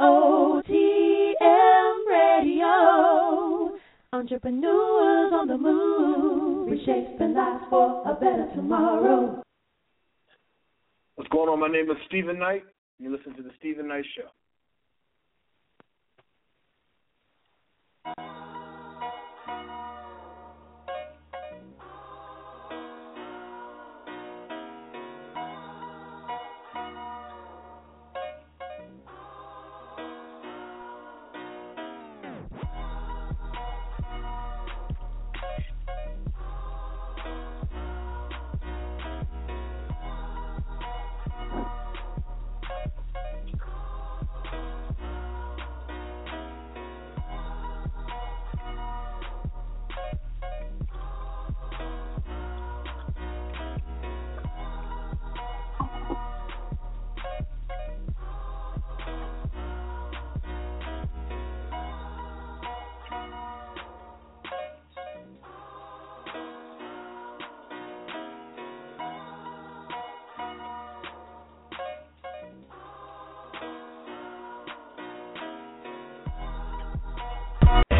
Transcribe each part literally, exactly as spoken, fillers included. E O T M Radio. Entrepreneurs on the move, reshaping lives for a better tomorrow. What's going on? My name is Steven Knight. You listen to the Steven Knight Show.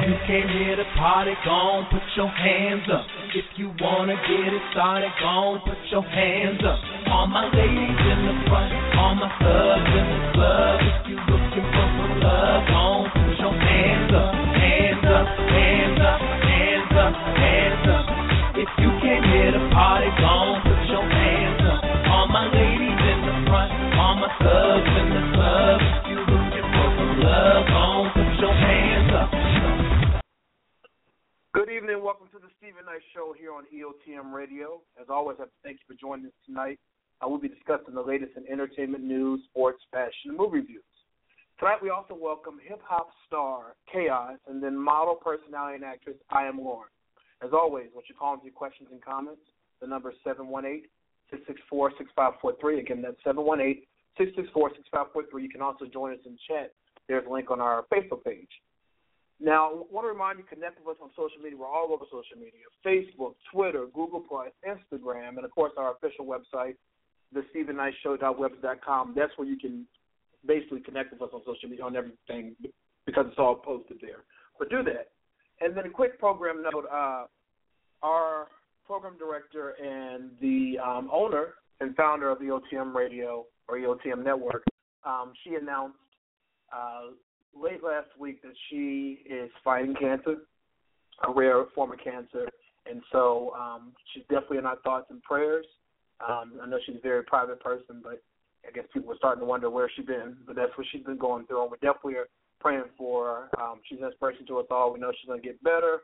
You came here to party, gon' put your hands up. If you wanna get it started, gon' put your hands up. All my ladies in the front, all my thugs in the club. If you looking for some love, gon' put your hands up. Hands up, hands up, hands up, hands up. If you came here to party, gon' put your hands up. All my ladies in the front, all my thugs in the club. If you looking for some love, gon' put your hands up. Good evening, welcome to the Steven Knight Show here on E O T M Radio. As always, I thank you for joining us tonight. I will be discussing the latest in entertainment news, sports, fashion, and movie reviews. Tonight we also welcome hip-hop star Chaos and then model, personality, and actress I Am Lauren. As always, once you call into your questions and comments, the number is seven one eight, six six four, six five four three. Again, that's seven one eight, six six four, six five four three. You can also join us in chat. There's a link on our Facebook page. Now, I want to remind you, connect with us on social media. We're all over social media, Facebook, Twitter, Google Plus, Instagram, and, of course, our official website, the steven knight show dot webs dot com. That's where you can basically connect with us on social media, on everything, because it's all posted there. But do that. And then a quick program note, uh, our program director and the um, owner and founder of E O T M Radio or E O T M Network, um, she announced uh, late last week that she is fighting cancer, a rare form of cancer, and so um, she's definitely in our thoughts and prayers. Um, I know she's a very private person, but I guess people are starting to wonder where she's been, but that's what she's been going through, and we definitely are praying for her. Um, she's an inspiration to us all. We know she's going to get better,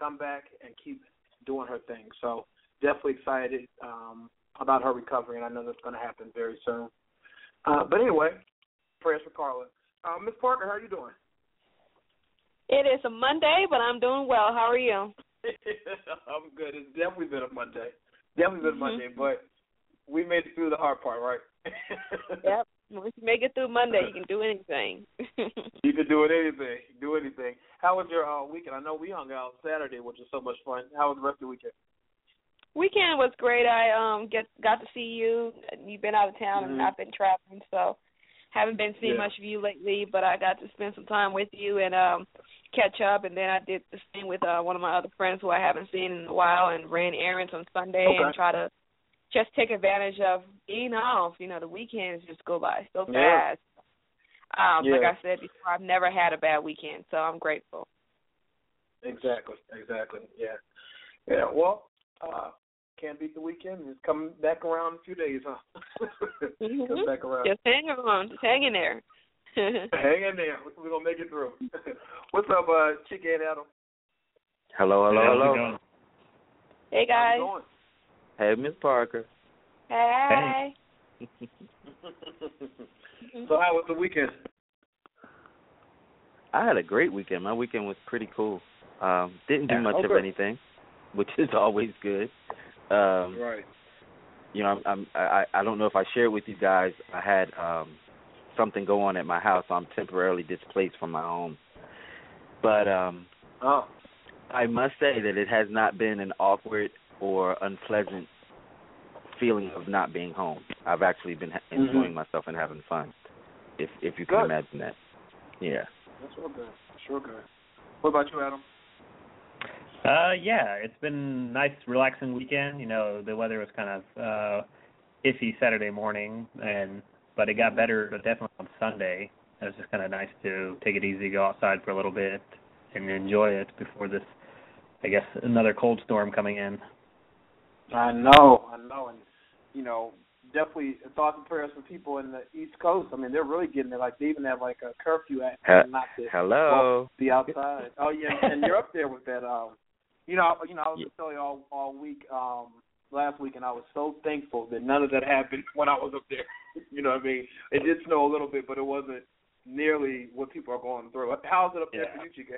come back, and keep doing her thing. So definitely excited um, about her recovery, and I know that's going to happen very soon. Uh, but anyway, prayers for Carla. Uh, Miz Parker, how are you doing? It is a Monday, but I'm doing well. How are you? I'm good. It's definitely been a Monday. Definitely been a mm-hmm. Monday, but we made it through the hard part, right? Yep. Once you make it through Monday, you can do anything. You can do it anything. Do anything. How was your uh, weekend? I know we hung out Saturday, which was so much fun. How was the rest of the weekend? Weekend was great. I um get got to see you. You've been out of town, mm-hmm. and I've been traveling, so. Haven't been seeing yeah. much of you lately, but I got to spend some time with you and um, catch up. And then I did the same with uh, one of my other friends who I haven't seen in a while, and ran errands on Sunday okay. and try to just take advantage of being off. You know, the weekends just go by so yeah. fast. Um, yeah. Like I said before, I've never had a bad weekend, so I'm grateful. Exactly, exactly, yeah. Yeah, well, uh, can't beat the weekend. It's coming back around in a few days, huh? Mm-hmm. Come back around. Just hang on. Just hang in there. Hang in there. We're going to make it through. What's up, uh, Chick and Adam? Hello, hello, hey, hello. Hey, guys. How's it going? Hey, Miz Parker. Hey. Hey. So how was the weekend? I had a great weekend. My weekend was pretty cool. Um, didn't do much oh, of good. anything, which is always good. Um, right. You know, I'm, I'm, I I don't know if I shared with you guys. I had um, something go on at my house. I'm temporarily displaced from my home. But um, oh. I must say that it has not been an awkward or unpleasant feeling of not being home. I've actually been enjoying mm-hmm. myself and having fun, if if you can Good. imagine that. Yeah. That's all good. Sure good. What about you, Adam? Uh, yeah, it's been a nice, relaxing weekend. You know, the weather was kind of uh, iffy Saturday morning, and but it got better, but definitely on Sunday. It was just kind of nice to take it easy, go outside for a little bit, and enjoy it before this, I guess, another cold storm coming in. I know, I know, and, you know, definitely thoughts and prayers for people in the East Coast. I mean, they're really getting it. Like, they even have, like, a curfew at H- not to hello. be outside. Oh, yeah, and you're up there with that. Um, you know, you know, I was yeah. telling you all, all week, um, last week, and I was so thankful that none of that happened when I was up there. You know what I mean? It did snow a little bit, but it wasn't nearly what people are going through. How's it up there yeah. for you, G K?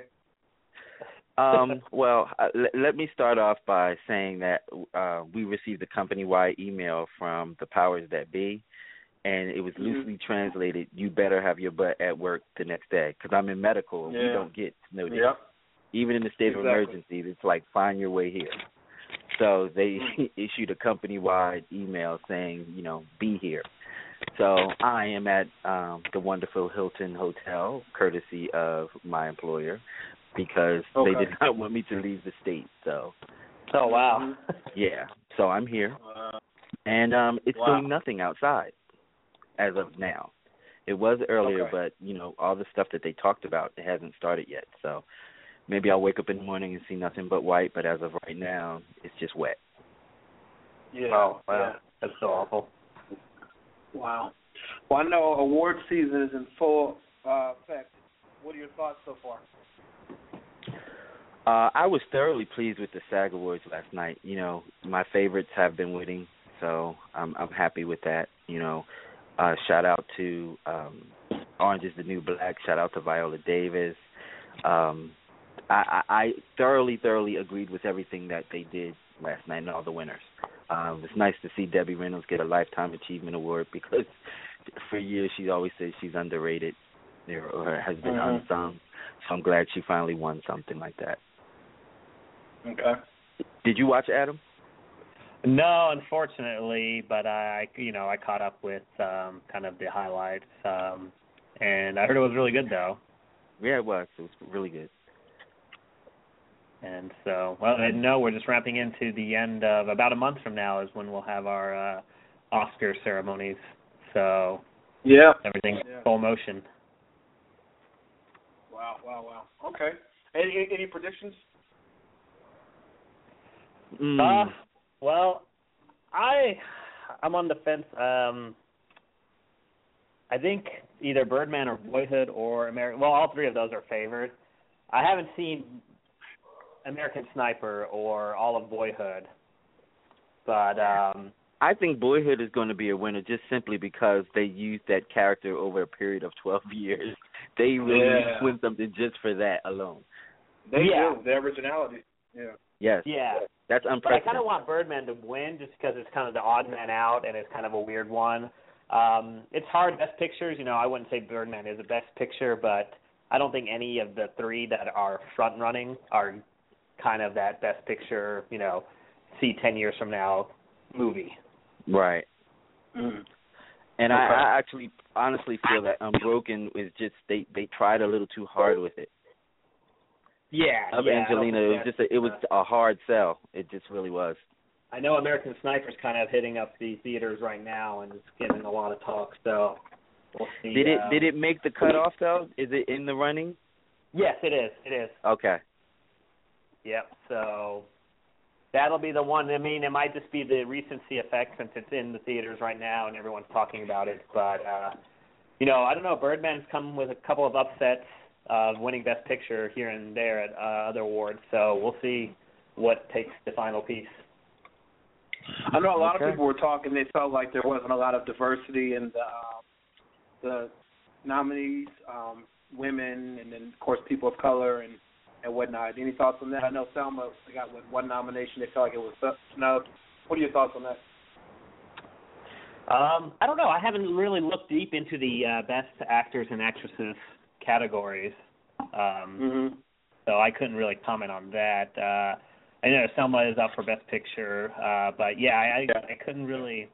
Um, well, uh, l- let me start off by saying that uh, we received a company-wide email from the powers that be, and it was loosely mm-hmm. translated, you better have your butt at work the next day, because I'm in medical and yeah. we don't get snow days. Yep. Even in the state exactly. of emergency, it's like, find your way here. So they issued a company-wide email saying, you know, be here. So I am at um, the wonderful Hilton Hotel, courtesy of my employer, because okay. they did not want me to leave the state. So, oh, wow. Yeah, so I'm here. Uh, and um, it's wow. doing nothing outside as of now. It was earlier, okay. but, you know, all the stuff that they talked about, it hasn't started yet. So maybe I'll wake up in the morning and see nothing but white, but as of right now, it's just wet. Yeah. Oh, wow. Yeah. That's so awful. Wow. Well, I know award season is in full uh, effect. What are your thoughts so far? Uh, I was thoroughly pleased with the SAG Awards last night. You know, my favorites have been winning, so I'm, I'm happy with that. You know, uh, shout out to um, Orange is the New Black. Shout out to Viola Davis. Um, I, I, I thoroughly, thoroughly agreed with everything that they did last night and all the winners. Um, it's nice to see Debbie Reynolds get a Lifetime Achievement Award because for years she always says she's underrated or has been mm-hmm. unsung. So I'm glad she finally won something like that. Okay. Did you watch Adam? No, unfortunately, but I, you know, I caught up with um, kind of the highlights, um, and I heard it was really good though. Yeah, it was. It was really good. And so, well, and no, we're just wrapping into the end of about a month from now is when we'll have our uh, Oscar ceremonies. So yeah, everything's in yeah. full motion. Wow, wow, wow. Okay. Any, any predictions? Mm. Uh, well, I, I'm on the fence. Um, I think either Birdman or Boyhood or American, well, all three of those are favored. I haven't seen American Sniper or all of Boyhood, but um, I think Boyhood is going to be a winner just simply because they used that character over a period of twelve years. They really yeah. win something just for that alone. They yeah. do. The originality. Yeah. Yes. Yeah. That's unprecedented. But I kind of want Birdman to win just because it's kind of the odd man out and it's kind of a weird one. Um, it's hard. Best pictures, you know, I wouldn't say Birdman is the best picture, but I don't think any of the three that are front-running are kind of that best picture, you know, see ten years from now movie. Right. Mm. And okay. I, I actually honestly feel that Unbroken is just, they, they tried a little too hard with it. Yeah. Of yeah, Angelina, it was just a, it was a hard sell. It just really was. I know American Sniper's kind of hitting up the theaters right now and it's getting a lot of talk, so we'll see. Did it, um, did it make the cutoff, though? Is it in the running? Yes, it is. It is. Okay. Yep, so that'll be the one. I mean, it might just be the recency effect since it's in the theaters right now and everyone's talking about it. But, uh, you know, I don't know. Birdman's come with a couple of upsets of uh, winning Best Picture here and there at uh, other awards. So we'll see what takes the final piece. I know a lot okay. of people were talking. They felt like there wasn't a lot of diversity in the, uh, the nominees, um, women, and then, of course, people of color and and whatnot. Any thoughts on that? I know Selma got what, one nomination. They felt like it was snubbed. What are your thoughts on that? Um, I don't know. I haven't really looked deep into the uh, best actors and actresses categories, um, mm-hmm. so I couldn't really comment on that. Uh, I know Selma is up for Best Picture, uh, but yeah, I, I, I couldn't really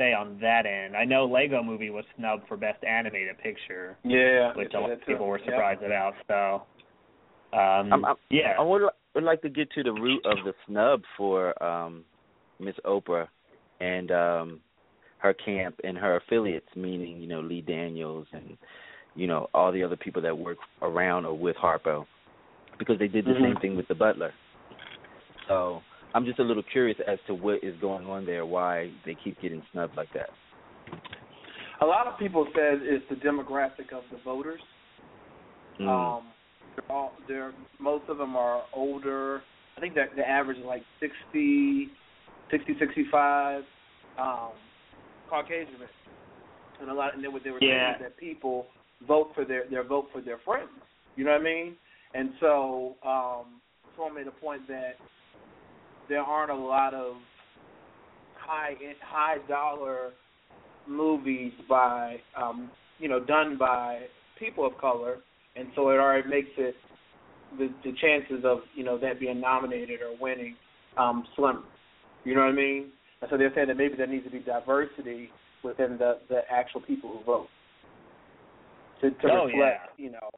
say on that end. I know Lego Movie was snubbed for Best Animated Picture, yeah, which a lot of people were surprised yeah. about. So, um, I'm, I'm, yeah, I would, would like to get to the root of the snub for um, Miss Oprah and um, her camp and her affiliates, meaning you know Lee Daniels and you know all the other people that work around or with Harpo, because they did the mm-hmm. same thing with The Butler. So I'm just a little curious as to what is going on there, why they keep getting snubbed like that. A lot of people said it's the demographic of the voters. Mm. Um, they're all, they're, most of them are older. I think that the average is like sixty, sixty, sixty-five um, Caucasian. And a lot, and then what they were yeah. saying is that people vote for their, their vote for their friends. You know what I mean? And so um, someone made a point that there aren't a lot of high high dollar movies by um, you know done by people of color, and so it already makes it the, the chances of you know that being nominated or winning um, slimmer. You know what I mean? And so they're saying that maybe there needs to be diversity within the, the actual people who vote to, to oh, reflect yeah. you know.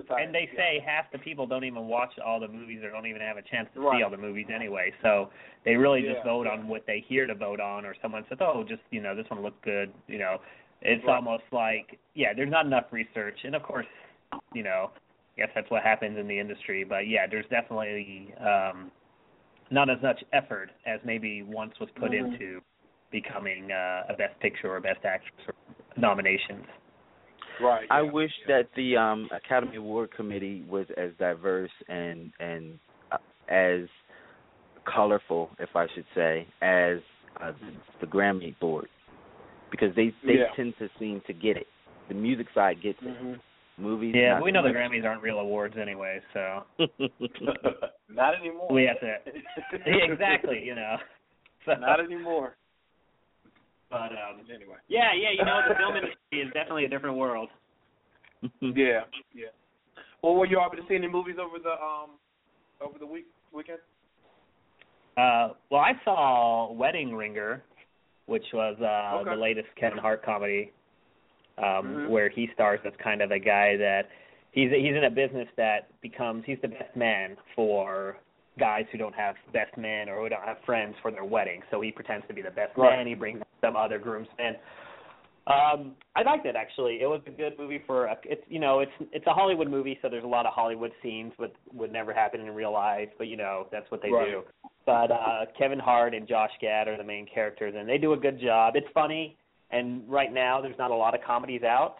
Society. And they say yeah. half the people don't even watch all the movies or don't even have a chance to right. see all the movies anyway. So they really yeah. just vote yeah. on what they hear to vote on, or someone says, oh, just, you know, this one looked good. You know, it's right. almost like, yeah, there's not enough research. And, of course, you know, I guess that's what happens in the industry. But, yeah, there's definitely um, not as much effort as maybe once was put mm-hmm. into becoming uh, a Best Picture or Best Actress or nominations. Right, yeah. I wish that the um, Academy Award Committee was as diverse and and uh, as colorful, if I should say, as uh, the Grammy Board, because they they yeah. tend to seem to get it. The music side gets mm-hmm. it. Movies, yeah, we know the Grammys aren't real awards anyway, so not anymore. We have to exactly, you know, so. Not anymore. But um, anyway, yeah, yeah, you know, the film industry is definitely a different world. Yeah, yeah. Well, were you able to see any movies over the um, over the week weekend? Uh, well, I saw Wedding Ringer, which was uh, okay. the latest Kevin Hart comedy, um, mm-hmm. where he stars as kind of a guy that he's he's in a business that becomes he's the best man for guys who don't have best men or who don't have friends for their wedding. So he pretends to be the best right. man. He brings some other groomsmen. Um, I liked it, actually. It was a good movie for a, it's you know it's it's a Hollywood movie, so there's a lot of Hollywood scenes that would never happen in real life. But you know that's what they right. do. But uh, Kevin Hart and Josh Gad are the main characters, and they do a good job. It's funny, and right now there's not a lot of comedies out,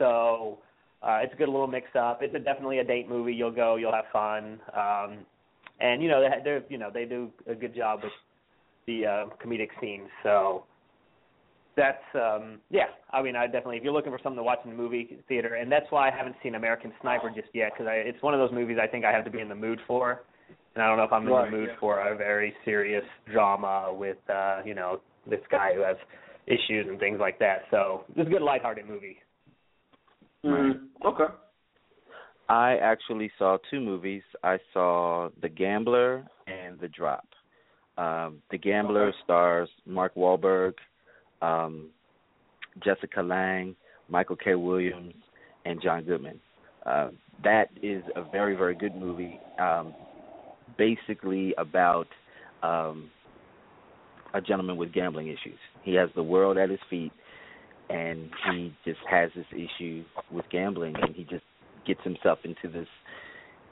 so uh, it's a good little mix up. It's a, definitely a date movie. You'll go, you'll have fun. Um, And you know they they're, you know they do a good job with the uh, comedic scenes. So that's um, yeah. I mean, I definitely if you're looking for something to watch in the movie theater, and that's why I haven't seen American Sniper just yet because it's one of those movies I think I have to be in the mood for, and I don't know if I'm right, in the mood yeah. for a very serious drama with uh, you know this guy who has issues and things like that. So it's a good lighthearted movie. Mm-hmm. Okay. I actually saw two movies. I saw The Gambler and The Drop. Um, The Gambler okay. stars Mark Wahlberg, um, Jessica Lange, Michael K. Williams, and John Goodman. Uh, that is a very, very good movie, um, basically about um, a gentleman with gambling issues. He has the world at his feet, and he just has this issue with gambling, and he just gets himself into this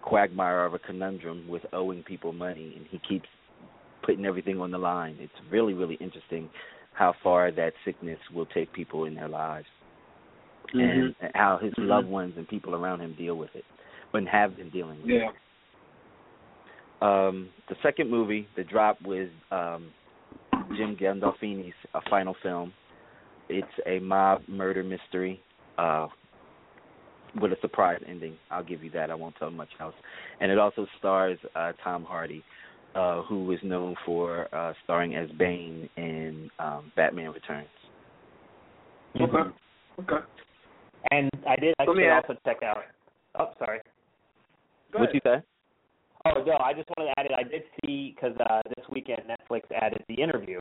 quagmire of a conundrum with owing people money, and he keeps putting everything on the line. It's really, really interesting how far that sickness will take people in their lives mm-hmm. and, and how his mm-hmm. loved ones and people around him deal with it and have been dealing with yeah. it. Um, the second movie, The Drop, was um, Jim Gandolfini's uh, final film. It's a mob murder mystery, uh, with a surprise ending. I'll give you that. I won't tell much else. And it also stars uh, Tom Hardy, uh, who is known for uh, starring as Bane in um, Batman Returns. Okay. Okay. And I did actually also check out. Oh, sorry. What'd you say? Oh, no, I just wanted to add it. I did see, because uh, this weekend Netflix added The Interview,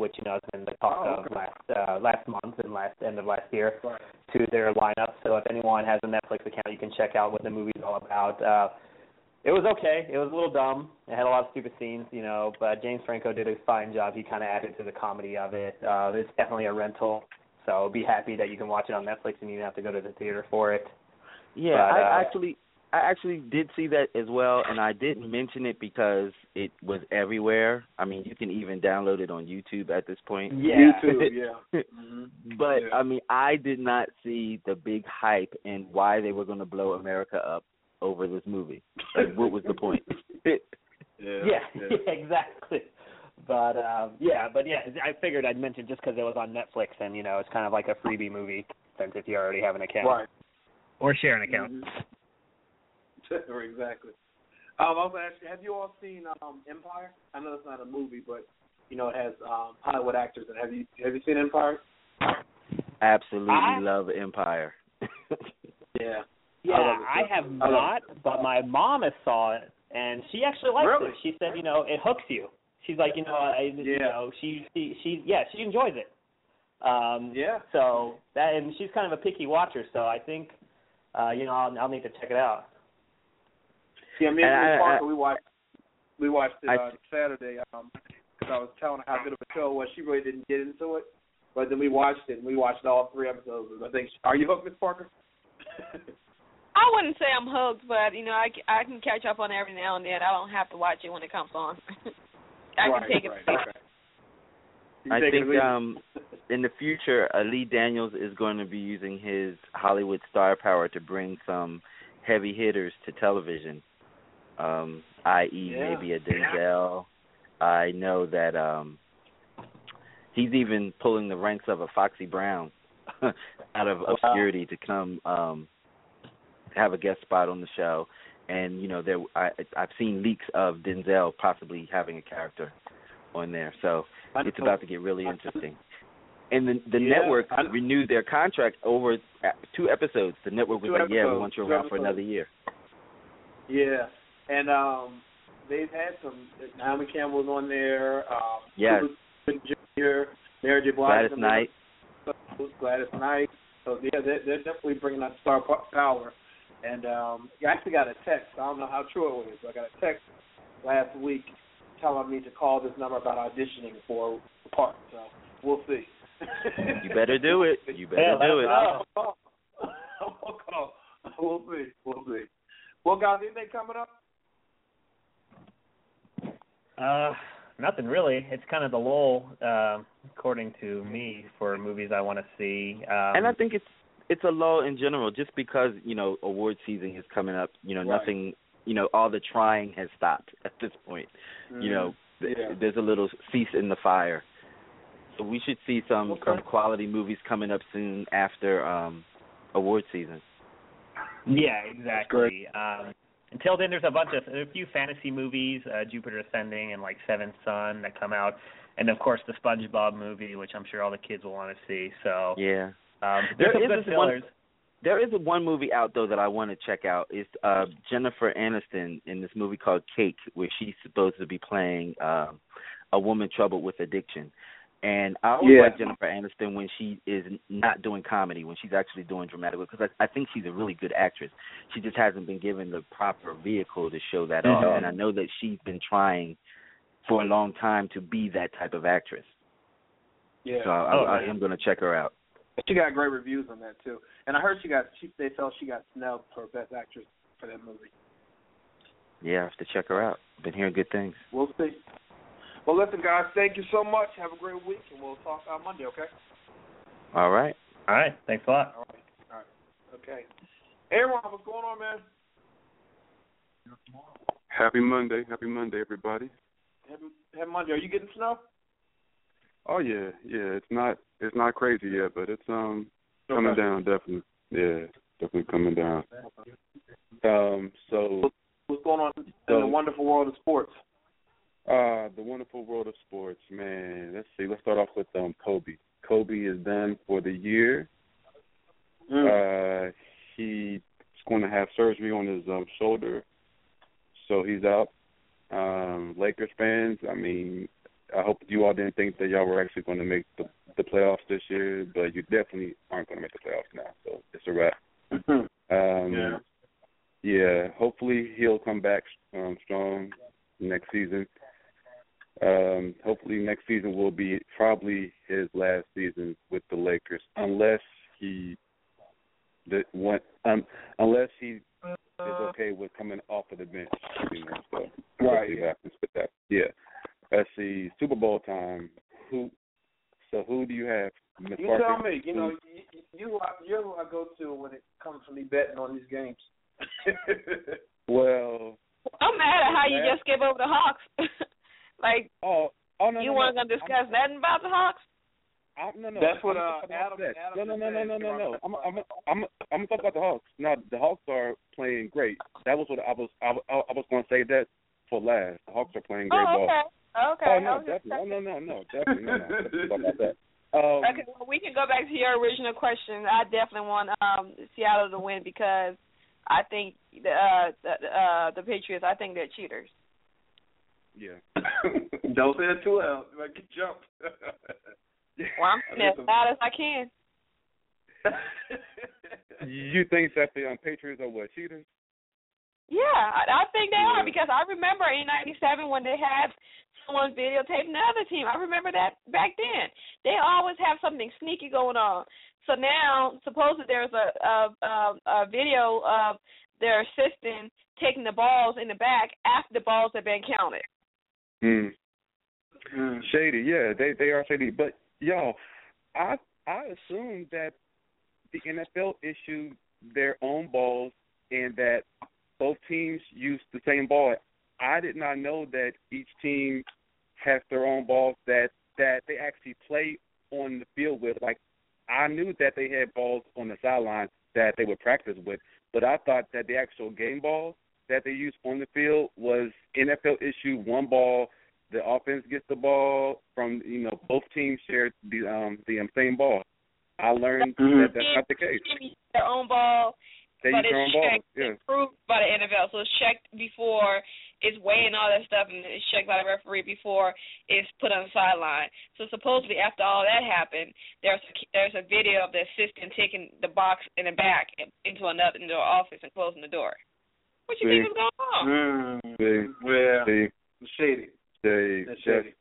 which, you know, has been the talk oh, okay. of last uh, last month and last end of last year, right. to their lineup. So if anyone has a Netflix account, you can check out what the movie's all about. Uh, it was okay. It was a little dumb. It had a lot of stupid scenes, you know, but James Franco did a fine job. He kind of added to the comedy of it. Uh, it's definitely a rental, so be happy that you can watch it on Netflix and you don't have to go to the theater for it. Yeah, but, I uh, actually – I actually did see that as well, and I didn't mention it because it was everywhere. I mean, you can even download it on YouTube at this point. Yeah. YouTube, yeah. Mm-hmm. But, yeah. I mean, I did not see the big hype and why they were going to blow America up over this movie. Like, what was the point? yeah, yeah, yeah, exactly. But, um, yeah, but, yeah, I figured I'd mention just because it was on Netflix and, you know, it's kind of like a freebie movie since if you already have an account. Right. Or share an account. Mm-hmm. Exactly. Um, I was asking, have you all seen um, Empire? I know it's not a movie, but you know it has um, Hollywood actors. And have you have you seen Empire? Absolutely I, love Empire. yeah. Yeah, I, I have not, I but my mom has saw it, and she actually likes really? it. She said, you know, it hooks you. She's like, you know, I, yeah. you know, she, she she yeah, she enjoys it. Um, yeah. So that, and she's kind of a picky watcher, so I think, uh, you know, I'll, I'll need to check it out. Yeah, me and, and I, Parker, I, we watched we watched it I, uh, Saturday because um, I was telling her how good of a show it was. She really didn't get into it, but then we watched it, and we watched all three episodes. I think. Are you hooked, Miz Parker? I wouldn't say I'm hooked, but you know, I, I can catch up on it every now and then. I don't have to watch it when it comes on. I right, can take right, it. Right. I think it um, in the future, uh, Lee Daniels is going to be using his Hollywood star power to bring some heavy hitters to television. Um, that is, yeah. maybe a Denzel. Yeah. I know that um, he's even pulling the ranks of a Foxy Brown out of wow. obscurity to come um, have a guest spot on the show. And you know, there I, I've seen leaks of Denzel possibly having a character on there, so it's about to get really interesting. And the, the yeah. network renewed their contract over two episodes. The network was two like, episodes. "Yeah, we want you around for another year." Yeah. And um, they've had some. Naomi Campbell's on there. Um, yes. Junior, Mary J. Blige. Gladys Knight. Gladys Knight. So, yeah, they're, they're definitely bringing out star power. And um, I actually got a text. I don't know how true it was. I got a text last week telling me to call this number about auditioning for the part. So we'll see. You better do it. You better yeah, do it. I'll call. I'll call. We'll see. We'll see. Well, guys, anything coming up? Uh, nothing really. It's kind of the lull, uh, according to me, for movies I want to see. Um, and I think it's it's a lull in general, just because you know award season is coming up. You know, right. nothing. You know, all the trying has stopped at this point. Mm-hmm. You know, th- yeah. there's a little cease in the fire. So we should see some okay. some quality movies coming up soon after um, award season. Yeah, exactly. Um, until then, there's a bunch of a few fantasy movies, uh, Jupiter Ascending and like Seventh Son that come out, and of course the SpongeBob movie, which I'm sure all the kids will want to see. So yeah, um, there is good fillers. One, there is one movie out though that I want to check out. It's uh, Jennifer Aniston in this movie called Cake, where she's supposed to be playing uh, a woman troubled with addiction. And I always yeah. like Jennifer Aniston when she is not doing comedy, when she's actually doing dramatic work, because I, I think she's a really good actress. She just hasn't been given the proper vehicle to show that mm-hmm. off. And I know that she's been trying for a long time to be that type of actress. Yeah. So I, oh, I, I am going to check her out. She got great reviews on that, too. And I heard she got she, they felt she got snubbed for Best Actress for that movie. Yeah, I have to check her out. Been hearing good things. We'll see. Well, listen, guys, thank you so much. Have a great week, and we'll talk on Monday, okay? All right. All right. Thanks a lot. All right. All right. Okay. Hey, Ron, what's going on, man? Happy Monday. Happy Monday, everybody. Happy, happy Monday. Are you getting snow? Oh, yeah. Yeah, it's not it's not crazy yet, but it's um okay. coming down, definitely. Yeah, definitely coming down. Um. So what's going on in so, the wonderful world of sports? Uh, the wonderful world of sports, man. Let's see. Let's start off with um, Kobe. Kobe is done for the year. Mm. Uh, he's going to have surgery on his um, shoulder, so he's out. Um, Lakers fans, I mean, I hope you all didn't think that y'all were actually going to make the, the playoffs this year, but you definitely aren't going to make the playoffs now. So it's a wrap. um, yeah. Yeah. Hopefully he'll come back um, strong next season. Um, hopefully next season will be probably his last season with the Lakers, unless he that one um, unless he is okay with coming off of the bench. You know, so right. What happens with that? Yeah. Let's see, Super Bowl time. Who? So who do you have? Miz You Parker? Tell me. You know, you, you are, you're who I go to when it comes to me betting on these games. Well, I'm mad at how you just gave over the Hawks. Like, oh, oh, no, you no, weren't no, gonna discuss I'm, nothing about the Hawks. I, no, no, that's what uh, Adam, Adam, Adam. No, no, no, no, no, no. I'm, I'm, I'm, I'm talking about the Hawks. Now the Hawks are playing great. That was what I was, I, I, I was gonna say that for last. The Hawks are playing great oh, okay. ball. Okay. Oh, no, definitely. Oh, no, no, no, definitely. No, no. About that. Um, okay, well, we can go back to your original question. I definitely want um, Seattle to win because I think the uh, the, uh, the Patriots, I think they're cheaters. Yeah. Don't say it too loud. Like, you jump. Well, I'm saying as loud as I can. You think that the um, Patriots are what, cheaters? Yeah, I, I think they yeah. are because I remember in ninety-seven when they had someone videotaping another team. I remember that back then. They always have something sneaky going on. So now, supposedly there's a, a, a, a video of their assistant taking the balls in the back after the balls have been counted. Hmm. Mm. Shady, yeah, they they are shady. But, y'all, I, I assume that the N F L issued their own balls and that both teams used the same ball. I did not know that each team has their own balls that, that they actually play on the field with. Like, I knew that they had balls on the sideline that they would practice with, but I thought that the actual game balls that they used on the field was N F L issue, one ball, the offense gets the ball from, you know, both teams share the, um, the same ball. I learned mm-hmm. that that's not the case. Their own ball. They but it's checked, yeah. it's approved by the N F L, so it's checked before it's weighing all that stuff, and it's checked by the referee before it's put on the sideline. So supposedly after all that happened, there's a, there's a video of the assistant taking the box in the back into another into an office and closing the door. What you See? think is going on? Mm. Yeah, it's shady. shady. That's shady.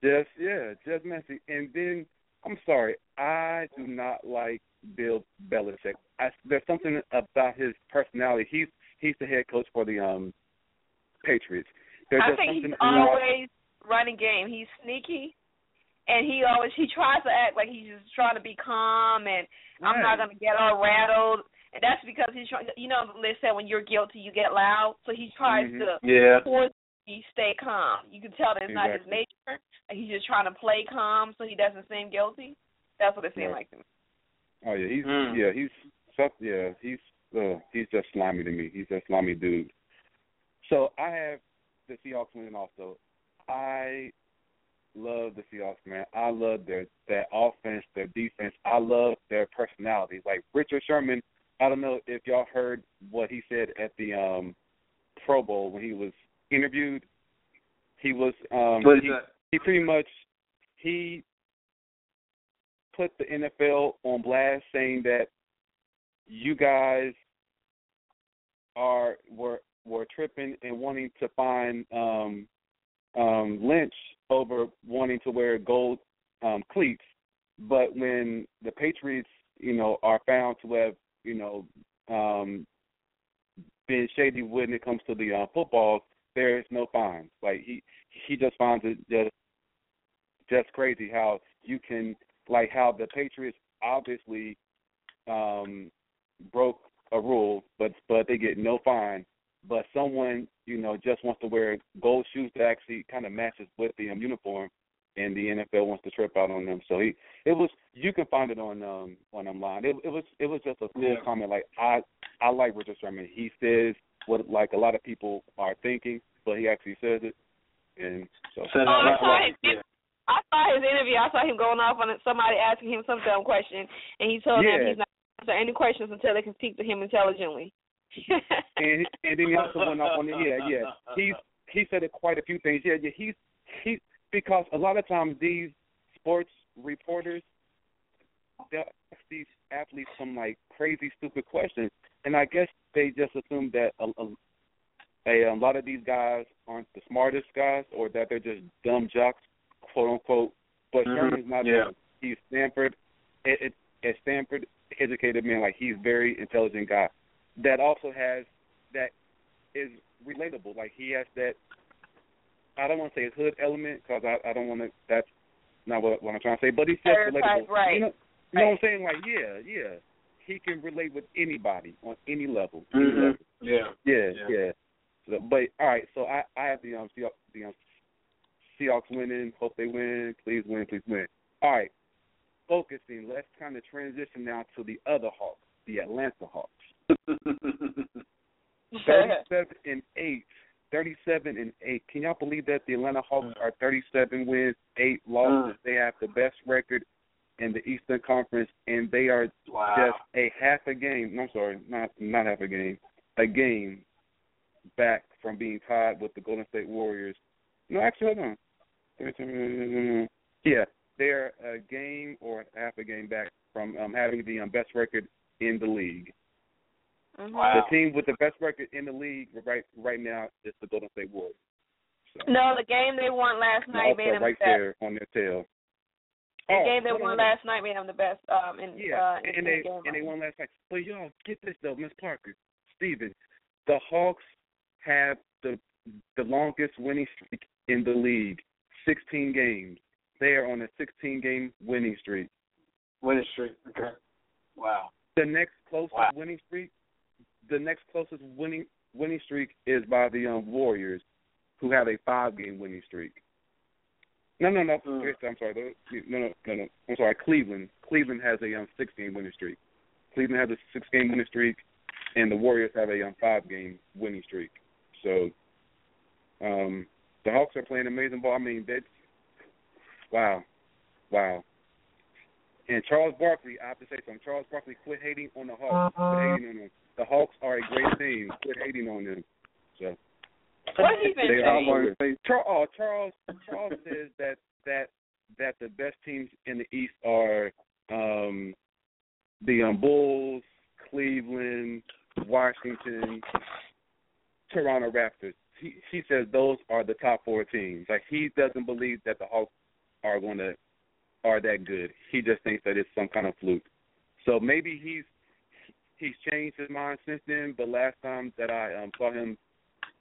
Just yeah, just messy. And then I'm sorry, I do not like Bill Belichick. I, there's something about his personality. He's he's the head coach for the um, Patriots. There's I think he's always about... running game. He's sneaky, and he always he tries to act like he's just trying to be calm and right. I'm not going to get all rattled. And that's because he's trying. You know, they said when you're guilty, you get loud. So he tries mm-hmm. to yeah. force you stay calm. You can tell that it's exactly. not his nature. He's just trying to play calm so he doesn't seem guilty. That's what it seemed right. like to me. Oh yeah, he's mm. yeah he's yeah he's uh, he's just slimy to me. He's a slimy dude. So I have the Seahawks winning also. I love the Seahawks, man. I love their that offense, their defense. I love their personality. Like Richard Sherman, I don't know if y'all heard what he said at the um, Pro Bowl when he was interviewed. He was um, he, he pretty much he. put the N F L on blast, saying that you guys are were were tripping and wanting to find um, um, Lynch over wanting to wear gold um, cleats, but when the Patriots, you know, are found to have, you know, um, been shady when it comes to the uh, football, there is no fines. Like he he just finds it just just crazy how you can. Like how the Patriots obviously um, broke a rule, but but they get no fine. But someone, you know, just wants to wear gold shoes that actually kind of matches with the um, uniform, and the N F L wants to trip out on them. So he, it was you can find it on um on online. It, it was it was just a cool yeah. comment. Like I I like Richard Sherman. He says what like a lot of people are thinking, but he actually says it, and so. so right. yeah. I saw his interview. I saw him going off on somebody asking him some dumb question, and he told yeah. them he's not going to answer any questions until they can speak to him intelligently. and, and then he also went off on it. Yeah, yeah. He's, he said it quite a few things. Yeah, yeah. He's, he, Because a lot of times these sports reporters, they'll ask these athletes some, like, crazy, stupid questions. And I guess they just assume that a, a, a lot of these guys aren't the smartest guys or that they're just dumb jocks, quote, unquote. But mm-hmm. Sherman's not yeah. that. He's Stanford. It, it, a Stanford educated man. Like, he's a very intelligent guy that also has that is relatable. Like, he has that, I don't want to say hood element because I, I don't want to, that's not what, what I'm trying to say, but he's just relatable. Right. You know, you know what I'm saying? Like, yeah, yeah. He can relate with anybody on any level. Any mm-hmm. level. Yeah. Yeah, yeah. yeah. So, but, all right, so I, I have the um, Seahawks, the um, Seahawks winning. Hope they win. Please win. Please win. All right. Focusing. Let's kind of transition now to the other Hawks, the Atlanta Hawks. thirty-seven and eight thirty-seven and eight Can y'all believe that the Atlanta Hawks are thirty-seven wins, eight losses They have the best record in the Eastern Conference, and they are wow. just a half a game. I'm sorry, not not half a game, a game back from being tied with the Golden State Warriors. No, actually, hold on. Yeah, they're a game or half a game back from um, having the um, best record in the league. Wow. The team with the best record in the league right right now is the Golden State Warriors. So. No, the game they won last night made them right the best. There on their tail. The oh, game they won know. last night made them the best. Um, in, yeah, uh, in and they game and they won last night. But y'all get this though, Miz Parker, Steven, the Hawks have the the longest winning streak in the league, sixteen games. They are on a sixteen game winning streak. Winning streak. Okay. Wow. The next closest wow. winning streak. The next closest winning winning streak is by the um, Warriors, who have a five game winning streak. No, no, no. Mm. I'm sorry. No, no, no, no. I'm sorry. Cleveland. Cleveland has a um, six game winning streak. Cleveland has a six game winning streak, and the Warriors have a um, five game winning streak. So um, the Hawks are playing amazing ball. I mean, that's wow. Wow. And Charles Barkley, I have to say something. Charles Barkley, quit hating on the Hawks. Uh-huh. Quit hating on them. The Hawks are a great team. Quit hating on them. So, what he been saying? Char- oh, Charles Charles says that, that that the best teams in the East are um, the um, Bulls, Cleveland, Washington, Toronto Raptors. He, he says those are the top four teams. Like, he doesn't believe that the Hawks are going to are that good. He just thinks that it's some kind of fluke. So maybe he's. He's changed his mind since then, but last time that I um, saw him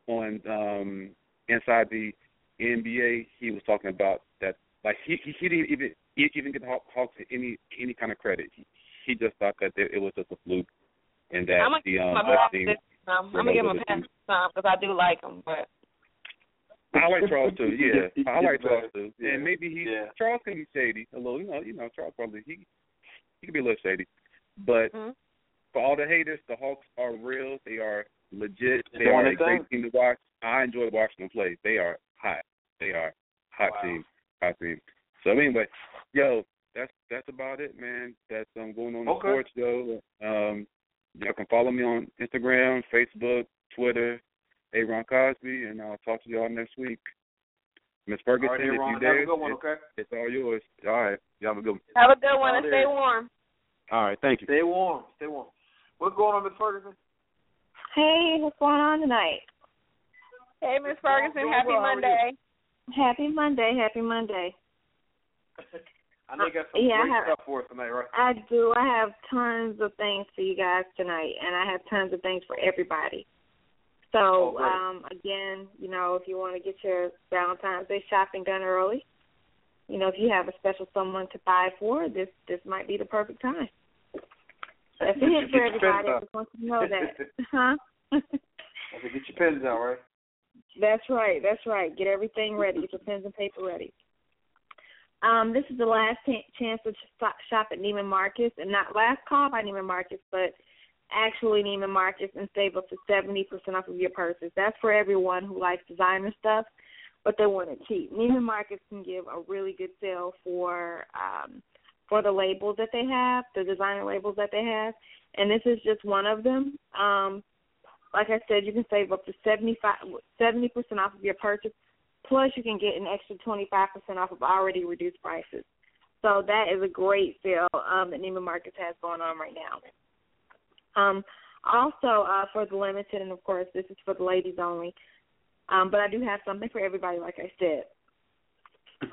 on um, Inside the N B A, he was talking about that. Like he he, he didn't even he even give the Hawks any any kind of credit. He, he just thought that they, it was just a fluke, and that I'm gonna the um, team. I'm gonna give him a pass this time because I do like him, but I like Charles too. Yeah, I like Charles too. Yeah. And maybe he yeah. Charles can be shady a little. You know, you know Charles probably he he can be a little shady, but. Mm-hmm. For all the haters, the Hawks are real. They are legit. They are a great team to watch. I enjoy watching them play. They are hot. They are hot wow. team. Hot team. So anyway, yo, that's that's about it, man. That's um, going on okay. the sports show. Um, y'all can follow me on Instagram, Facebook, Twitter, Aaron Cosby, and I'll talk to y'all next week. Miz Ferguson, right, if you're there, it's, okay? it's all yours. All right, y'all have a good one. Have a good one and stay warm. All right, thank you. Stay warm. Stay warm. What's going on, Miz Ferguson? Hey, what's going on tonight? Hey, Miz Ferguson, happy well, Monday. Happy Monday, happy Monday. I know you got some yeah, great have, stuff for us tonight, right? I do. I have tons of things for you guys tonight, and I have tons of things for everybody. So, oh, um, again, you know, if you want to get your Valentine's Day shopping done early, you know, if you have a special someone to buy for, this this might be the perfect time. So if you hit for everybody, I just want to know that. Huh? I said, get your pens out, right? That's right. That's right. Get everything ready. Get your pens and paper ready. Um, this is the last t- chance to shop at Neiman Marcus, and not last call by Neiman Marcus, but actually Neiman Marcus, and save up to seventy percent off of your purchase. That's for everyone who likes designer stuff, but they want it cheap. Neiman Marcus can give a really good sale for um, – for the labels that they have, the designer labels that they have, and this is just one of them. Um, like I said, you can save up to seventy-five, seventy percent off of your purchase Plus, you can get an extra twenty-five percent off of already reduced prices. So that is a great sale um, that Neiman Marcus has going on right now. Um, also, uh, for The Limited, and, of course, this is for the ladies only, um, but I do have something for everybody, like I said.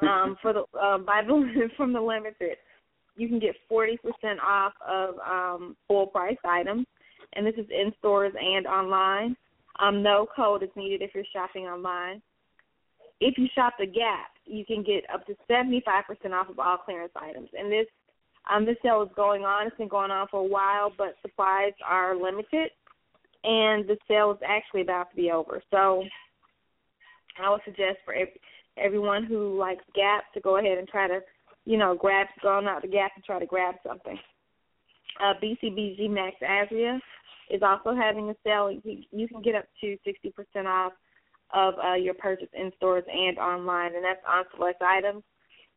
Um, for the uh, by the, from The Limited, you can get forty percent off of um, full-price items, and this is in stores and online. Um, no code is needed if you're shopping online. If you shop the Gap, you can get up to seventy-five percent off of all clearance items. And this um, this sale is going on. It's been going on for a while, but supplies are limited, and the sale is actually about to be over. So I would suggest for every, everyone who likes Gap to go ahead and try to, you know, grab, go on out the Gap and try to grab something. Uh, B C B G Max Adria is also having a sale. You can get up to sixty percent off of uh, your purchase in stores and online, and that's on select items.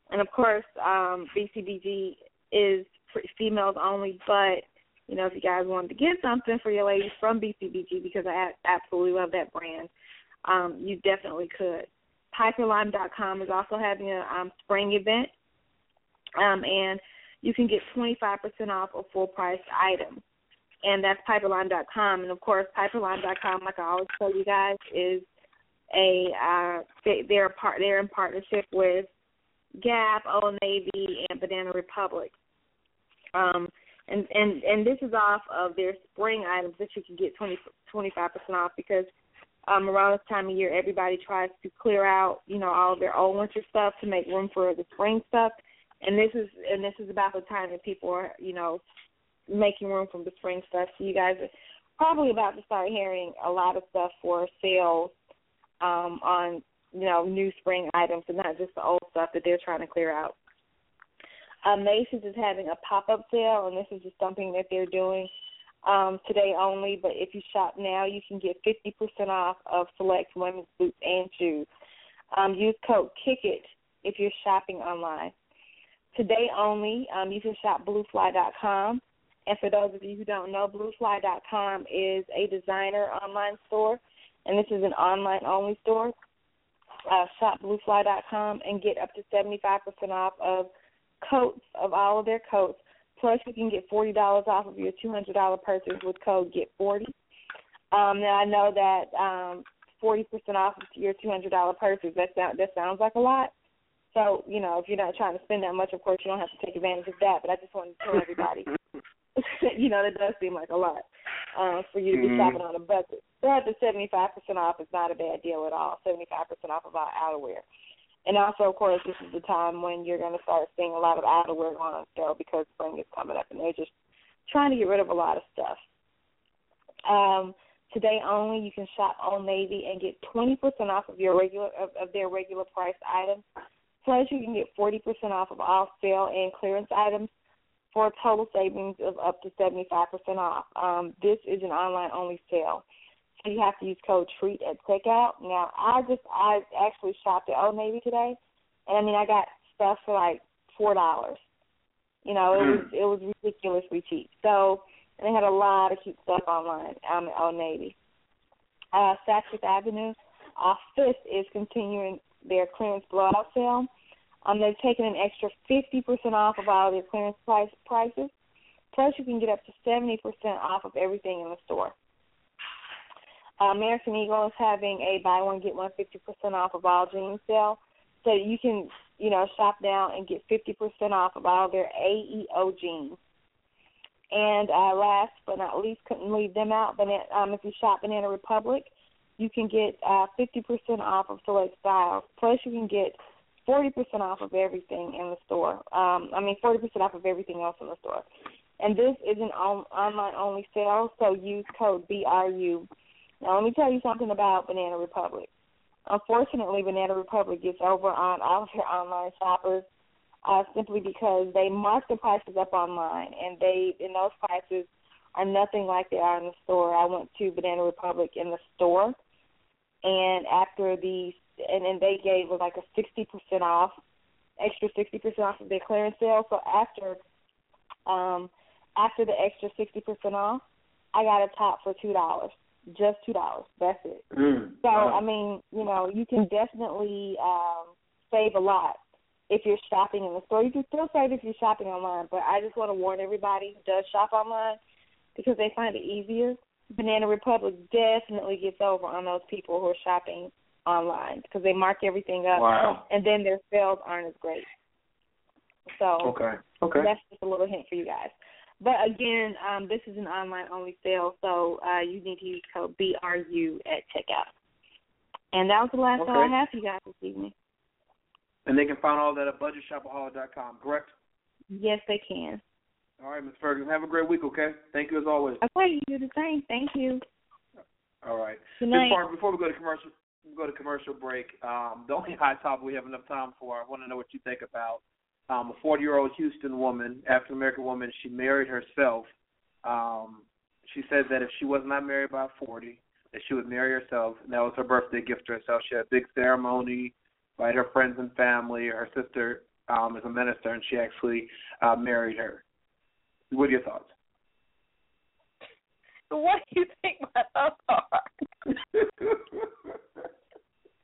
And, of course, um, B C B G is for females only, but, you know, if you guys wanted to get something for your ladies from B C B G, because I absolutely love that brand, um, you definitely could. Hyperlime dot com is also having a um, spring event, um, and you can get twenty-five percent off of full-priced items. And that's Piperlime dot com. And, of course, Piperlime dot com, like I always tell you guys, is a uh, they, they're, a part, they're in partnership with Gap, Old Navy, and Banana Republic. Um, and, and, and this is off of their spring items that you can get twenty, twenty-five percent off because um, around this time of year, everybody tries to clear out, you know, all of their old winter stuff to make room for the spring stuff. And this is and this is about the time that people are, you know, making room for the spring stuff. So you guys are probably about to start hearing a lot of stuff for sales um, on, you know, new spring items and not just the old stuff that they're trying to clear out. Uh, Mason's is having a pop-up sale, and this is just something that they're doing um, today only. But if you shop now, you can get fifty percent off of select women's boots and shoes. Um, use code KICKIT if you're shopping online. Today only, um, you can shop blue fly dot com. And for those of you who don't know, blue fly dot com is a designer online store, and this is an online-only store. Uh, shop blue fly dot com and get up to seventy-five percent off of coats, of all of their coats. Plus, you can get forty dollars off of your two hundred dollars purchase with code get forty. Um, now, I know that um, forty percent off of your two hundred dollars purchase, that, sound, that sounds like a lot. So, you know, if you're not trying to spend that much, of course, you don't have to take advantage of that. But I just wanted to tell everybody. You know, that does seem like a lot uh, for you to be mm-hmm. shopping on a budget. But the seventy-five percent off is not a bad deal at all, seventy-five percent off of our outerwear. And also, of course, this is the time when you're going to start seeing a lot of outerwear going on sale because spring is coming up, and they're just trying to get rid of a lot of stuff. Um, today only, you can shop Old Navy and get twenty percent off of your regular of, of their regular price items. Plus, you can get forty percent off of all sale and clearance items, for a total savings of up to seventy-five percent off. Um, this is an online-only sale, so you have to use code TREAT at checkout. Now, I just I actually shopped at Old Navy today, and, I mean, I got stuff for, like, four dollars. You know, it was, it was ridiculously cheap. So, and they had a lot of cute stuff online um, at Old Navy. Uh, Saks Fifth Avenue, uh, Fifth is continuing their clearance blowout sale. Um, they've taken an extra fifty percent off of all their clearance price, prices. Plus, you can get up to seventy percent off of everything in the store. Uh, American Eagle is having a buy one, get one fifty percent off of all jeans sale. So you can, you know, shop now and get fifty percent off of all their A E O jeans. And uh, last but not least, couldn't leave them out, but um, if you shop Banana Republic, you can get uh, fifty percent off of select styles. Plus, you can get forty percent off of everything in the store. Um, I mean, forty percent off of everything else in the store. And this is an on, online-only sale, so use code B R U. Now, let me tell you something about Banana Republic. Unfortunately, Banana Republic gets over on all of their online shoppers uh, simply because they mark the prices up online, and they and those prices are nothing like they are in the store. I went to Banana Republic in the store, and after the And then they gave like a sixty percent off, extra sixty percent off of their clearance sale. So after um, after the extra sixty percent off, I got a top for two dollars. just two dollars. That's it. Mm, so, wow. I mean, you know, you can definitely um, save a lot if you're shopping in the store. You can still save if you're shopping online, but I just want to warn everybody who does shop online because they find it easier. Banana Republic definitely gets over on those people who are shopping online because they mark everything up, wow. and then their sales aren't as great. So okay. Okay. That's just a little hint for you guys. But, again, um, this is an online-only sale, so uh, you need to use code B R U at checkout. And that was the last okay. one I have for you guys this evening. And they can find all that at budget shopaholic dot com, correct? Yes, they can. All right, Miz Ferguson, have a great week, okay? Thank you as always. Okay, you do the same. Thank you. All right. Good night. Before, before we go to commercial go to commercial break, um, the only hot topic we have enough time for, I want to know what you think about. Um, a forty-year-old Houston woman, African-American woman, she married herself. Um, she said that if she was not married by forty, that she would marry herself, and that was her birthday gift to herself. She had a big ceremony, right, her friends and family. Her sister um, is a minister, and she actually uh, married her. What are your thoughts? What do you think my thoughts are?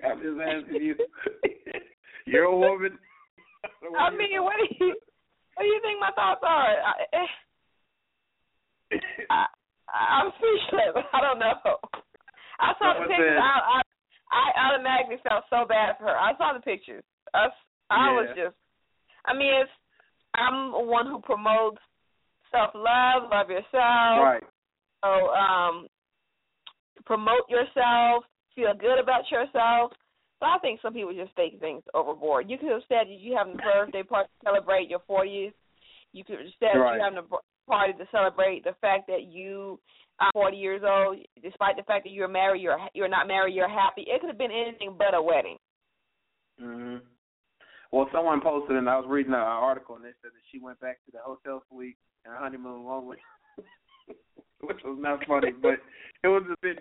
I'm just asking you. You're a woman. I mean, what do you what do you think my thoughts are? I, I, I'm speechless. I don't know. I saw the pictures. I, I I automatically felt so bad for her. I saw the pictures. I, I yeah. was just. I mean, it's, I'm one who promotes self-love, love yourself. Right. So, um, promote yourself. Feel good about yourself. I think some people just take things overboard. You could have said you having a birthday party to celebrate your forties. You could have said right. you having a party to celebrate the fact that you are forty years old, despite the fact that you're married, you're you're not married, you're happy. It could have been anything but a wedding. Mm-hmm. Well, someone posted, and I was reading an article, and they said that she went back to the hotel suite and honeymoon lonely, which was not funny, but it was a bit,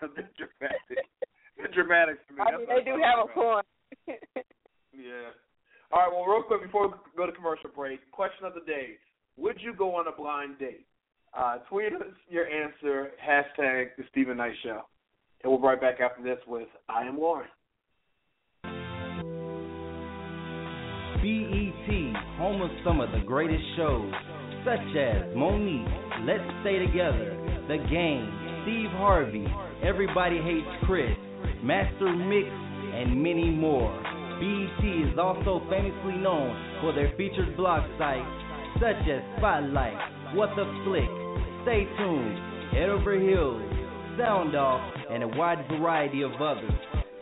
a bit dramatic. Dramatic for me. I mean, they do have a point. Yeah. All right, well, real quick, before we go to commercial break, question of the day. Would you go on a blind date? Uh, tweet us your answer, hashtag The Steven Knight Show. And we'll be right back after this with I Am Lauren. B E T, home of some of the greatest shows, such as Monique, Let's Stay Together, The Game, Steve Harvey, Everybody Hates Chris, Master Mix, and many more. B E T is also famously known for their featured blog sites such as Spotlight, What the Flick, Stay Tuned, Head Over Heels, Sound Off, and a wide variety of others.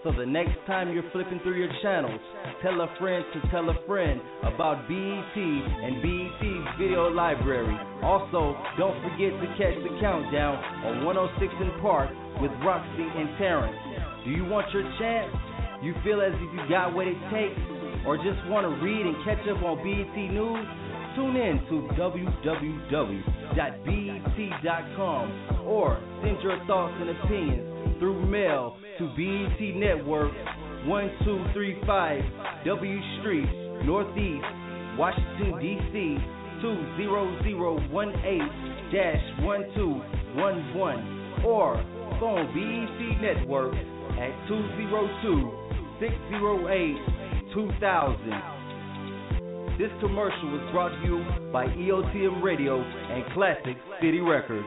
So the next time you're flipping through your channels, tell a friend to tell a friend about B E T and B E T's video library. Also, don't forget to catch the countdown on one oh six and Park with Roxy and Terrence. Do you want your chance? You feel as if you got what it takes? Or just want to read and catch up on B E T News? Tune in to w w w dot b e t dot com or send your thoughts and opinions through mail to B E T Network, one two three five W Street, Northeast, Washington, D C, two zero zero one eight dash one two one one or phone B E T Network at two zero two six zero eight two thousand. This commercial was brought to you by E O T M Radio and Classic City Records.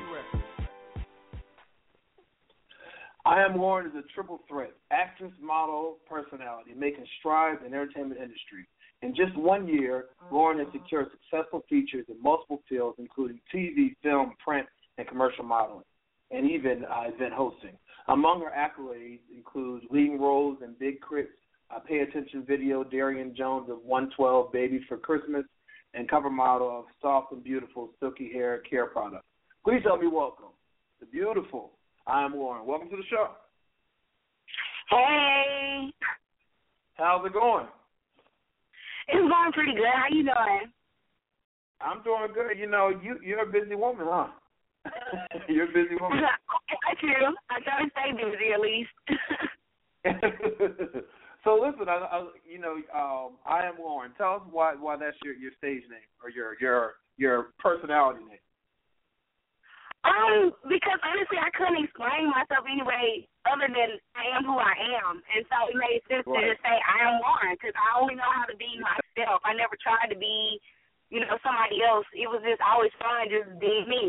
I Am Lauren is a triple threat, actress, model, personality, making strides in the entertainment industry. In just one year, Lauren has secured successful features in multiple fields, including T V, film, print, and commercial modeling, and even uh, event hosting. Among her accolades include leading roles in Big Crit, uh, Pay Attention Video, Darian Jones of one twelve, Baby for Christmas, and cover model of Soft and Beautiful Silky Hair Care Products. Please help me welcome the beautiful I Am Lauren. Welcome to the show. Hey. How's it going? It's going pretty good. How you doing? I'm doing good. You know, you, you're a busy woman, huh? You're a busy woman. I do. I try to stay busy at least. So listen, I, I, you know, um, I Am Lauren. Tell us why why that's your, your stage name or your your your personality name. Um, because honestly, I couldn't explain myself anyway other than I am who I am. And so it made sense right. to just say I am Lauren because I only know how to be myself. I never tried to be, you know, somebody else. It was just always fun just being me.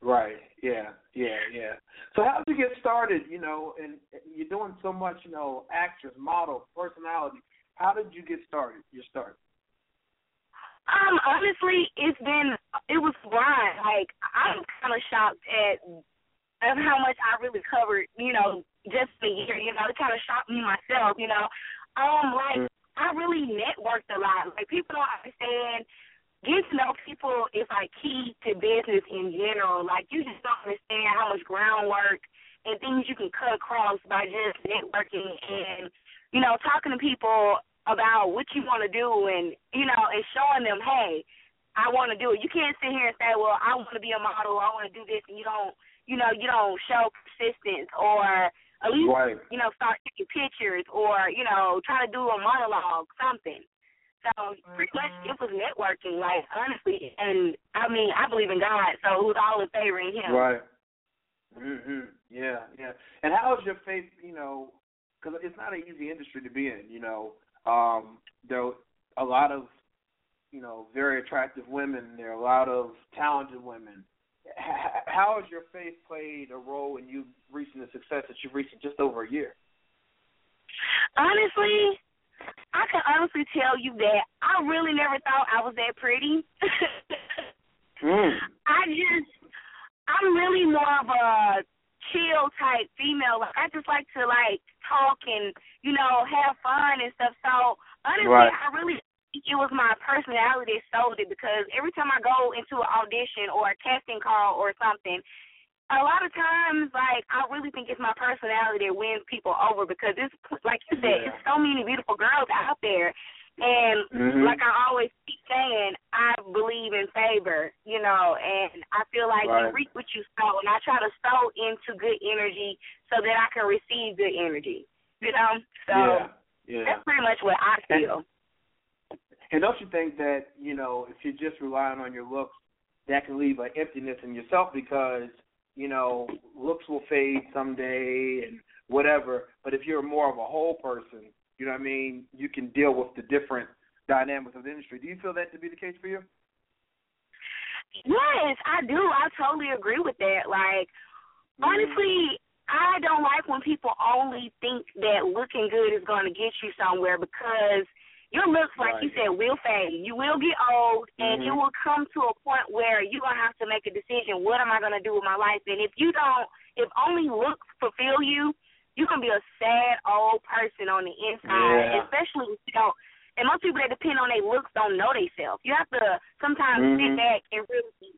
Right. Yeah, yeah, yeah. So how did you get started, you know, and you're doing so much, you know, actress, model, personality. How did you get started, your start? Um, honestly, it's been, it was wild. Like, I'm kind of shocked at, at how much I really covered, you know, just a year, you know, it kind of shocked me myself, you know. Um, like, I really networked a lot. Like, people don't understand, getting to know people is, like, key to business in general. Like, you just don't understand how much groundwork and things you can cut across by just networking and, you know, talking to people about what you want to do and, you know, and showing them, hey, I want to do it. You can't sit here and say, well, I want to be a model. I want to do this. And you don't, you know, you don't show persistence or at least, right. you know, start taking pictures or, you know, try to do a monologue, something. So pretty much it was networking, like, honestly. And, I mean, I believe in God, so it was all in favor of him. Right. Mm-hmm. Yeah, yeah. And how is your faith, you know, because it's not an easy industry to be in, you know. Um, there are a lot of, you know, very attractive women. There are a lot of talented women. H- how has your faith played a role in you reaching the success that you've reached in just over a year? Honestly, I can honestly tell you that I really never thought I was that pretty. mm. I just, I'm really more of a chill type female. Like, I just like to, like, talk and, you know, have fun and stuff. So, honestly, right. I really think it was my personality that sold it because every time I go into an audition or a casting call or something, a lot of times, like, I really think it's my personality that wins people over because it's, like you said, yeah. it's so many beautiful girls out there. And mm-hmm. like I always keep saying, I believe in favor, you know, and I feel like right. you reap what you sow. And I try to sow into good energy so that I can receive good energy, you know. So yeah. Yeah. that's pretty much what I feel. And, and don't you think that, you know, if you're just relying on your looks, that can leave an emptiness in yourself because, you know, looks will fade someday and whatever. But if you're more of a whole person, you know what I mean? You can deal with the different dynamics of the industry. Do you feel that to be the case for you? Yes, I do. I totally agree with that. Like, mm-hmm. honestly, I don't like when people only think that looking good is going to get you somewhere because your looks, like right. you said, will fade. You will get old, and mm-hmm. you will come to a point where you're going to have to make a decision, what am I going to do with my life? And if you don't, if only looks fulfill you, you're going to be a sad old person on the inside, yeah. especially if you don't. And most people that depend on their looks don't know themselves. You have to sometimes mm-hmm. sit back and really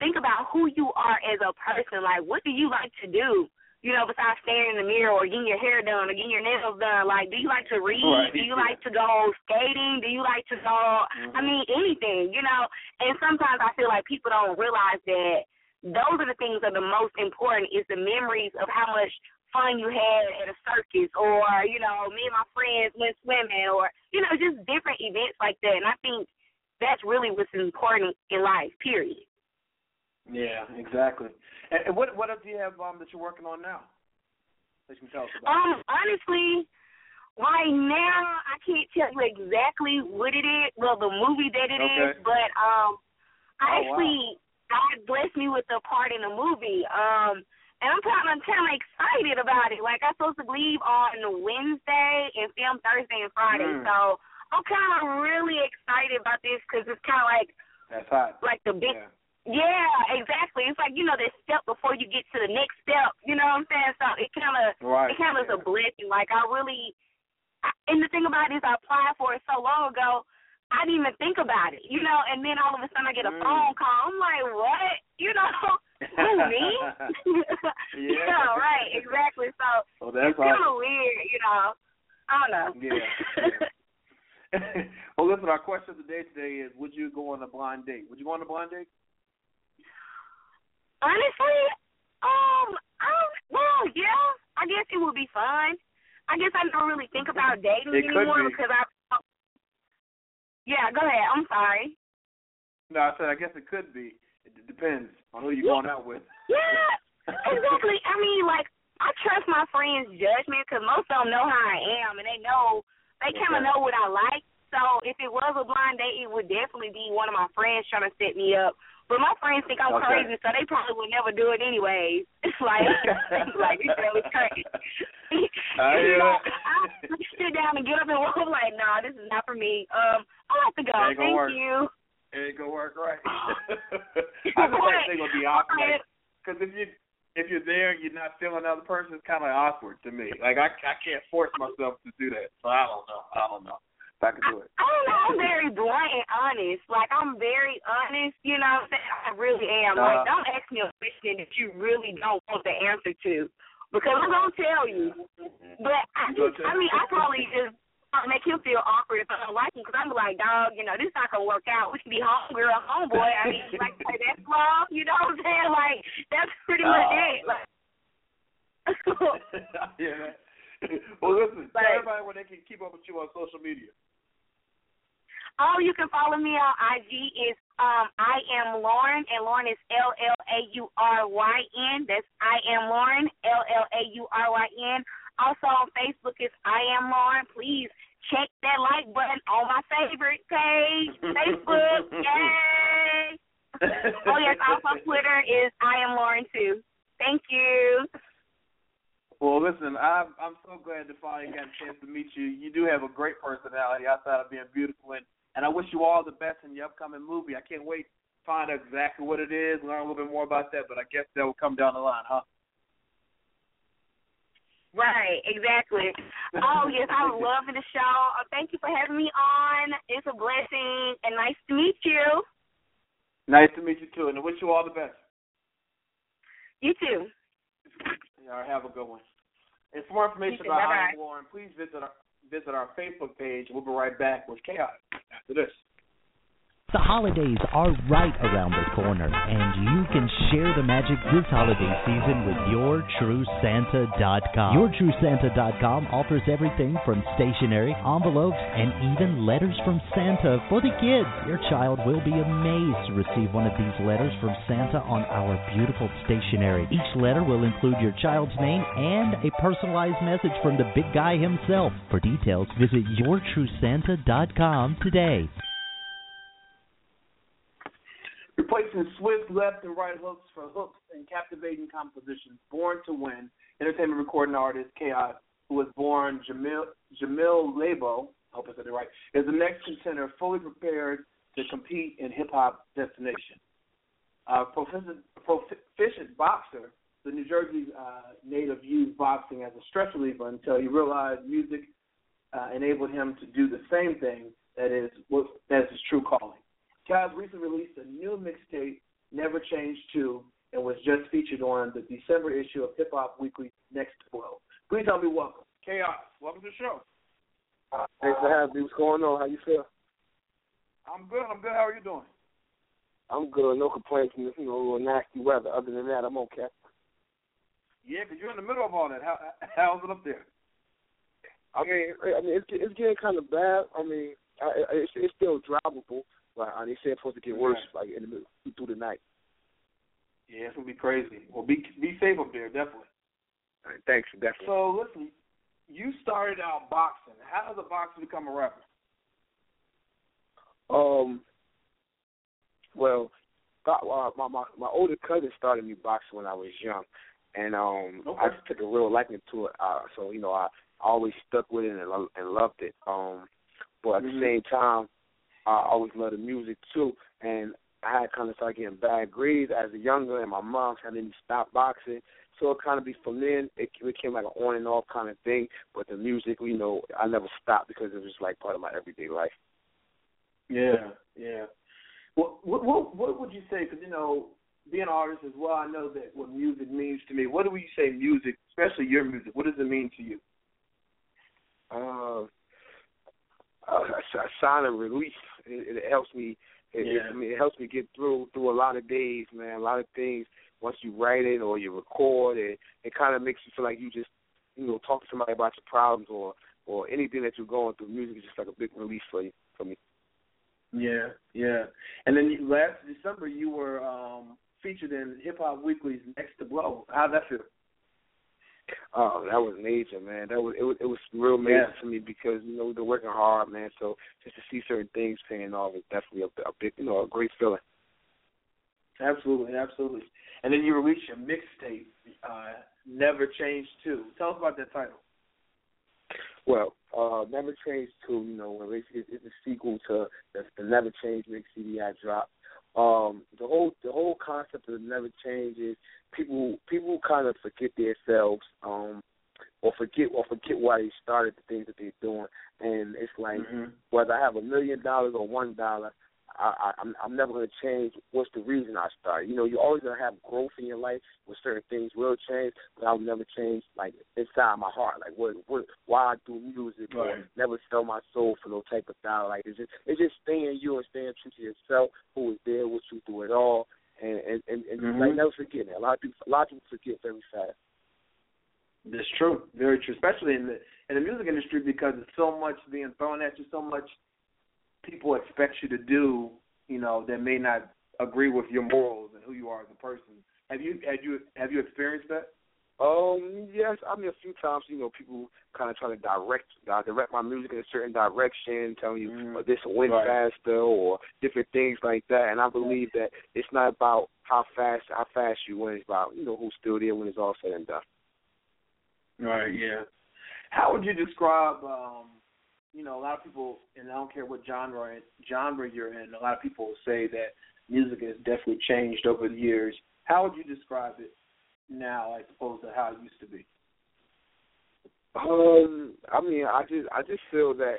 think about who you are as a person. Like, what do you like to do, you know, besides staring in the mirror or getting your hair done or getting your nails done? Like, do you like to read? Right. Do you like to go skating? Do you like to go, mm-hmm. I mean, anything, you know? And sometimes I feel like people don't realize that those are the things that are the most important is the memories of how much fun you had at a circus or, you know, me and my friends went swimming or, you know, just different events like that. And I think that's really what's important in life, period. Yeah, exactly. And what what else do you have um, that you're working on now that you can tell us about? Um, honestly, right now I can't tell you exactly what it is, well, the movie that it okay. is, but um, I oh, actually, wow. God blessed me with a part in the movie. Um And I'm kind of, kind of excited about it. Like, I'm supposed to leave on Wednesday and film Thursday and Friday. Mm. So I'm kind of really excited about this because it's kind of like that's hot. Like the big, yeah. yeah, exactly. It's like, you know, that step before you get to the next step. You know what I'm saying? So it kind of right. it kind of yeah. is a blessing. Like, I really, I, and the thing about it is I applied for it so long ago, I didn't even think about it, you know, and then all of a sudden I get a mm. phone call. I'm like, what? You know, who, me? yeah. yeah, right, exactly. So well, that's it's kind of weird, you know. I don't know. Yeah. yeah. Well, listen, our question of the day today is, would you go on a blind date? Would you go on a blind date? Honestly, um, I don't, well, yeah, I guess it would be fun. I guess I don't really think about dating it anymore be. because I Yeah, go ahead. I'm sorry. No, I said I guess it could be. It depends. on who you going out with. Yeah, exactly. I mean, like, I trust my friends' judgment because most of them know how I am, and they know, they kind of know what I like. So if it was a blind date, it would definitely be one of my friends trying to set me up. But my friends think I'm okay. crazy, so they probably would never do it anyways. It's like, like this girl is crazy. I sit down and get up and walk. I'm like, no, nah, this is not for me. Um, I have to go. Thank work. you. It ain't gonna work, right? I think that thing will be awkward because if you if you're there and you're not feeling another person, it's kind of awkward to me. Like I I can't force myself to do that, so I don't know. I don't know. I, I don't know. I'm very blunt and honest. Like, I'm very honest, you know what I'm saying? I really am. Uh, like, don't ask me a question that you really don't want the answer to, because I'm going to tell you. But, I just, I mean, I probably just make him feel awkward if I don't like him, because I'm like, dog, you know, this is not going to work out. We can be homegirl, homeboy. I mean, like, hey, that's love, you know what I'm saying? Like, that's pretty much uh, it. Like, yeah. Well, listen, tell like, everybody where they can keep up with you on social media. Oh, you can follow me on I G. It's um, I am Lauren, and Lauren is L L A U R Y N. That's I am Lauren, L L A U R Y N. Also on Facebook is I am Lauren. Please check that like button on my favorite page, Facebook. Yay! Oh, yes, also Twitter is I am Lauren, too. Thank you. Well, listen, I'm, I'm so glad to finally got a chance to meet you. You do have a great personality outside of being beautiful, and And I wish you all the best in your upcoming movie. I can't wait to find out exactly what it is, learn a little bit more about that, but I guess that will come down the line, huh? Right, exactly. Oh, yes, I'm loving the show. Thank you for having me on. It's a blessing, and nice to meet you. Nice to meet you, too, and I wish you all the best. You, too. All right, have a good one. And for more information about I Am Lauren, please visit our Visit our Facebook page. We'll be right back with Chaos after this. The holidays are right around the corner, and you can share the magic this holiday season with your true santa dot com. your true santa dot com offers everything from stationery, envelopes, and even letters from Santa for the kids. Your child will be amazed to receive one of these letters from Santa on our beautiful stationery. Each letter will include your child's name and a personalized message from the big guy himself. For details, visit your true santa dot com today. Replacing swift left and right hooks for hooks and captivating compositions, born to win, entertainment recording artist Chaos, who was born Jamil, Jamil Labo, I hope I said it right, is the next contender fully prepared to compete in hip-hop destination. Uh, proficient, proficient boxer, the New Jersey uh, native used boxing as a stress reliever until he realized music uh, enabled him to do the same thing that is, that is his true calling. Chaz recently released a new mixtape, Never Change two, and was just featured on the December issue of Hip Hop Weekly Next twelve. Please help me welcome Chaos. Welcome to the show. Thanks for having me. What's going on? How you feel? I'm good. I'm good. How are you doing? I'm good. No complaints. You know, a little nasty weather. Other than that, I'm okay. Yeah, because you're in the middle of all that. How, how's it up there? I mean, I mean, it's, it's getting kind of bad. I mean, I, it's, it's still drivable. Like, they say it's supposed to get worse, like, in the middle, through the night. Yeah, it's going to be crazy. Well, be be safe up there, definitely. All right, thanks, definitely. So, listen, you started out boxing. How does a boxer become a rapper? Um, well, my, my, my older cousin started me boxing when I was young, and um, okay. I just took a real liking to it. Uh, so, you know, I, I always stuck with it and, lo- and loved it. Um, but at mm-hmm. the same time, I always loved the music, too, and I had kind of started getting bad grades as a younger, and my mom had me stop boxing, so it kind of be from then, it became like an on and off kind of thing, but the music, you know, I never stopped because it was just like part of my everyday life. Yeah, yeah. Well, what, what, what would you say, because, you know, being an artist as well, I know that what music means to me. What do we say music, especially your music, what does it mean to you? Um... Uh, Uh, a sign of relief. It, it helps me. It, yeah. it, I mean, it helps me get through through a lot of days, man. A lot of things. Once you write it or you record it, it kind of makes you feel like you just, you know, talk to somebody about your problems or, or anything that you're going through. Music is just like a big relief for you, for me. Yeah, yeah. And then last December, you were um, featured in Hip Hop Weekly's Next to Blow. How'd that feel? Oh, that was major, man. That was it. Was, it was real major yeah. to me because you know they're working hard, man. So just to see certain things paying off is definitely a, a big, you know, a great feeling. Absolutely, absolutely. And then you released your mixtape, uh, Never Change Two. Tell us about that title. Well, uh, Never Change Two, you know, basically it's a sequel to the, the Never Change mix C D I dropped. Um, the whole the whole concept of Never Change is people people kind of forget themselves, um, or forget or forget why they started the things that they're doing, and it's like mm-hmm. whether I have a million dollars or one dollar. I, I, I'm, I'm never going to change what's the reason I started. You know, you're always going to have growth in your life where certain things will change, but I'll never change, like, inside my heart. Like, what, what, why I do music right. or never sell my soul for no type of dollar. Like, it's just, it's just staying you and staying true to yourself, who is there with you through it all, and, and, and, and mm-hmm. like, never forgetting it. A lot of people, a lot of people forget very fast. That's true. Very true, especially in the, in the music industry because there's so much being thrown at you, so much people expect you to do, you know, that may not agree with your morals and who you are as a person. Have you have you have you experienced that? Um, yes, I mean a few times. You know, people kind of try to direct uh, direct my music in a certain direction, telling you mm, oh, this will win right. faster or different things like that. And I believe that it's not about how fast how fast you win. It's about you know who's still there when it's all said and done. Right. Yeah. How would you describe? Um, You know, a lot of people, and I don't care what genre genre you're in, a lot of people say that music has definitely changed over the years. How would you describe it now as opposed to how it used to be? Um, I mean, I just I just feel that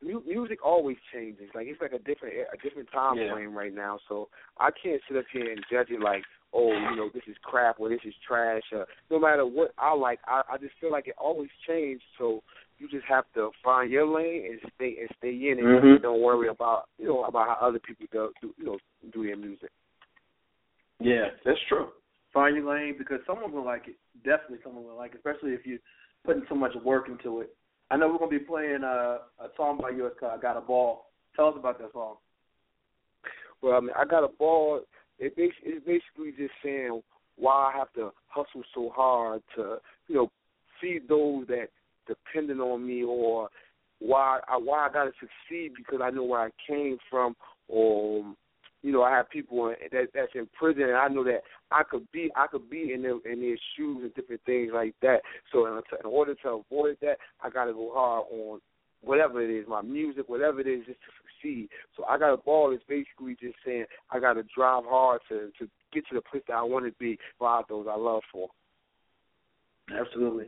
mu- music always changes. Like it's like a different a different time yeah. frame right now. So I can't sit up here and judge it like, oh, you know, this is crap or this is trash. Uh, no matter what I like, I, I just feel like it always changed. So you just have to find your lane and stay and stay in it. Mm-hmm. And don't worry about you know about how other people do you know do their music. Yeah, that's true. Find your lane because someone will like it. Definitely, someone will like it, especially if you're putting so much work into it. I know we're gonna be playing a, a song by you. I Got a Ball. Tell us about that song. Well, I mean, I Got a Ball. It basically, it's basically just saying why I have to hustle so hard to, you know, feed those that dependent on me, or why I why I gotta succeed because I know where I came from, or you know I have people that that's in prison and I know that I could be I could be in their in their shoes and different things like that. So in, in order to avoid that, I gotta go hard on whatever it is, my music, whatever it is, just to succeed. So I Got a Ball is basically just saying I got to drive hard to, to get to the place that I want to be for those I love for. Absolutely.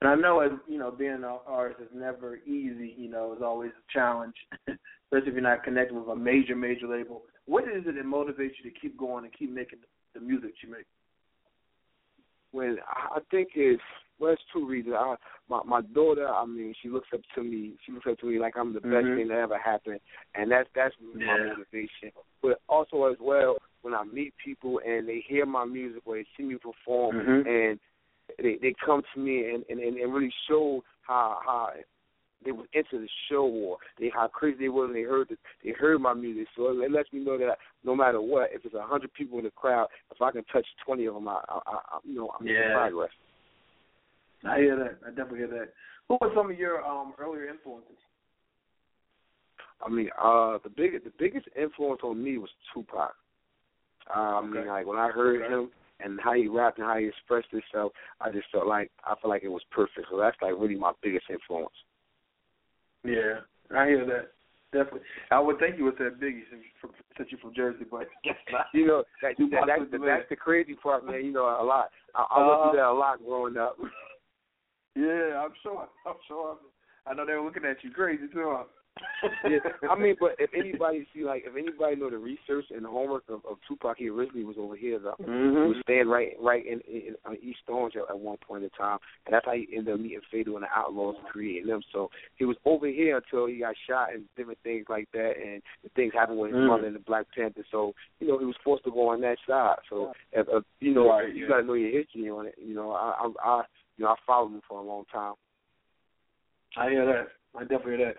And I know, as you know, being an artist is never easy, you know, it's always a challenge, especially if you're not connected with a major, major label. What is it that motivates you to keep going and keep making the music you make? Well, I think it's, well, it's two reasons. I, my, my daughter, I mean, she looks up to me. She looks up to me like I'm the mm-hmm. best thing that ever happened, and that's that's yeah. my motivation. But also as well, when I meet people and they hear my music or they see me perform, mm-hmm. and they, they come to me and, and, and really show how how they were into the show or they, how crazy they were when they heard the, they heard my music. So it lets me know that no matter what, if it's a hundred people in the crowd, if I can touch twenty of them, I, I, I you know I'm yeah. making progress. I hear that. I definitely hear that. Who were some of your um, earlier influences? I mean, uh, the big, the biggest influence on me was Tupac. Uh, okay. I mean, like when I heard okay. him and how he rapped and how he expressed himself, I just felt like I felt like it was perfect. So that's like really my biggest influence. Yeah, I hear that. Definitely, I would think you would say Biggie since you're from Jersey, but you know that, that, that's, the, that's the crazy part, man. You know, a lot. I, I uh, went through that a lot growing up. Yeah, I'm sure. I'm sure. I know they were looking at you crazy too. Yeah, I mean, but if anybody see, like, if anybody know the research and the homework of, of Tupac, he originally was over here, though. Mm-hmm. He was staying right, right in, in, in East Orange at, at one point in time, and that's how he ended up meeting Fatal and the Outlaws and creating them. So he was over here until he got shot and different things like that, and the things happened with his mm-hmm. mother and the Black Panther. So you know he was forced to go on that side. So if, if, you know right, you yeah. got to know your history on it. You know I, I, I you know I followed him for a long time. I hear that. I definitely hear that.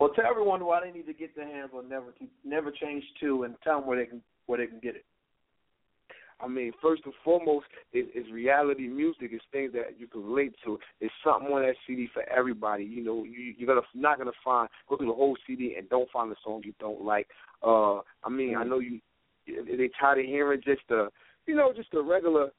Well, tell everyone why they need to get their hands on Never Never Change two and tell them where they can where they can get it. I mean, first and foremost, it, it's reality music. It's things that you can relate to. It's something on that C D for everybody. You know, you, you're gonna not going to find, go through the whole C D and don't find a song you don't like. Uh, I mean, I know you, they tired of hearing just the, you know, just the regular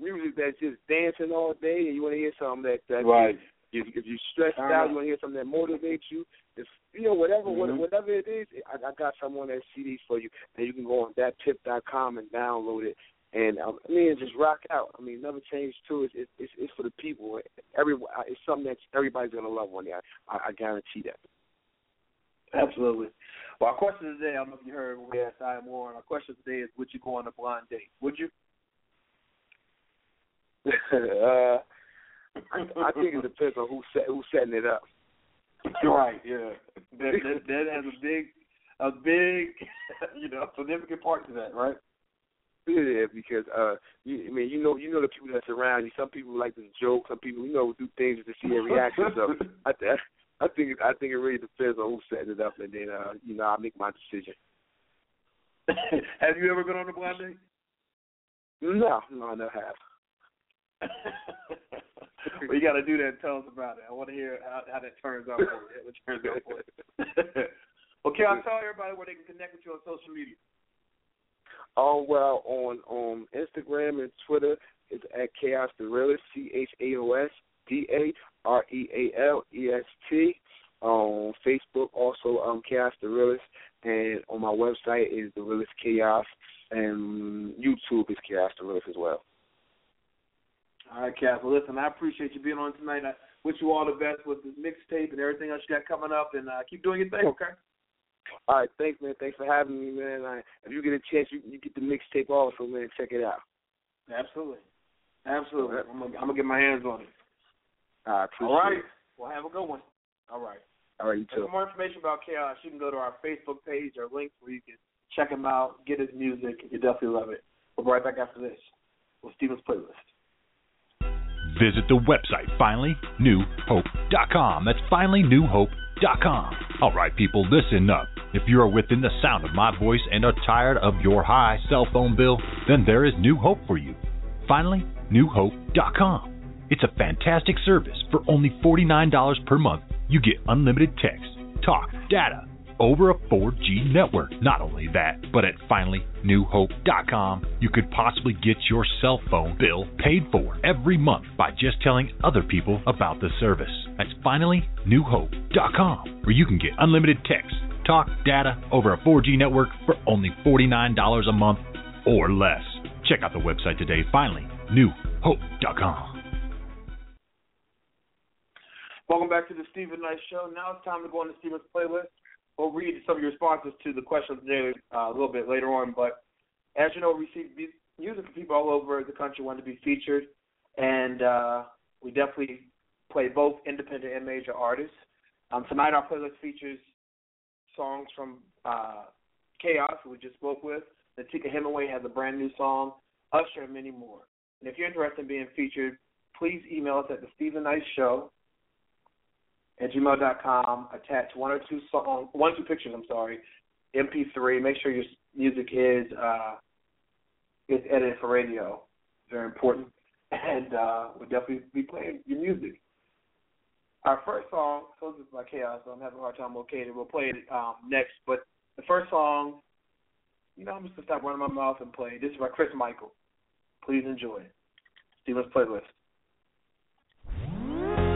music that's just dancing all day, and you want to hear something that, that right. If, if you're stressed uh-huh. out, you want to hear something that motivates you. If, you know, whatever mm-hmm. whatever it is, I, I got something on that C D for you, and you can go on that pip dot com and download it. And, I mean, just rock out. I mean, Never Change Too. It's, it's, it's for the people. Every, it's something that everybody's going to love one day. I, I guarantee that. Absolutely. Well, our question today, I don't know if you heard when we asked I Am Warren, our question today is, would you go on a blind date? Would you? uh, I, I think it depends on who set, who's setting it up. Right, yeah. That, that, that has a big, a big, you know, significant part to that, right? Yeah, because, uh, you, I mean, you know you know the people that's around you. Some people like to joke. Some people, you know, do things to see their reactions. So I, th- I think I think it really depends on who's setting it up, and then, uh, you know, I make my decision. Have you ever been on a blind date? No, no, I never have. Well, you got to do that and tell us about it. I want to hear how, how that turns out for you. It turns out for you. Okay, I'll tell everybody where they can connect with you on social media. Oh, well, on um, Instagram and Twitter, it's at Chaos the Realest, C H A O S D A R E A L E S T. On Facebook, also um, Chaos the Realest. And on my website is The Realest Chaos. And YouTube is Chaos the Realest as well. All right, Cap. Well, listen, I appreciate you being on tonight. I wish you all the best with this mixtape and everything else you got coming up, and uh, keep doing your thing, okay? All right, thanks, man. Thanks for having me, man. I, if you get a chance, you, you get the mixtape also, man. Check it out. Absolutely. Absolutely. I'm going to get my hands on it. I appreciate all right. It. Well, have a good one. All right. All right, you too. For more information about Chaos, you can go to our Facebook page or links where you can check him out, get his music. You definitely love it. We'll be right back after this with Steven's Playlist. Visit the website, finally new hope dot com. That's finally new hope dot com. All right, people, listen up. If you are within the sound of my voice and are tired of your high cell phone bill, then there is new hope for you. finally new hope dot com. It's a fantastic service. For only forty-nine dollars per month, you get unlimited text, talk, data, over a four G network. Not only that, but at finally new hope dot com, you could possibly get your cell phone bill paid for every month by just telling other people about the service. That's finally new hope dot com, where you can get unlimited text, talk, data over a four G network for only forty-nine dollars a month or less. Check out the website today, finally new hope dot com. Welcome back to the Steven Knight Show. Now it's time to go on to Steven's Playlist. We'll read some of your responses to the questions today uh, a little bit later on. But as you know, we received music from people all over the country wanting to be featured. And uh, we definitely play both independent and major artists. Um, tonight, our playlist features songs from uh, Chaos, who we just spoke with. Natika Hemingway has a brand new song, Usher, and many more. And if you're interested in being featured, please email us at the Steven Knight Show at gmail dot com, attach one or two song, one or two pictures, I'm sorry, M P three. Make sure your music is uh, is edited for radio. Very important. And uh, we'll definitely be playing your music. Our first song, so this is by Chaos, so I'm having a hard time locating it. We'll play it um, next. But the first song, you know, I'm just going to stop running my mouth and play. This is by Chris Michael. Please enjoy it. Steven's Playlist.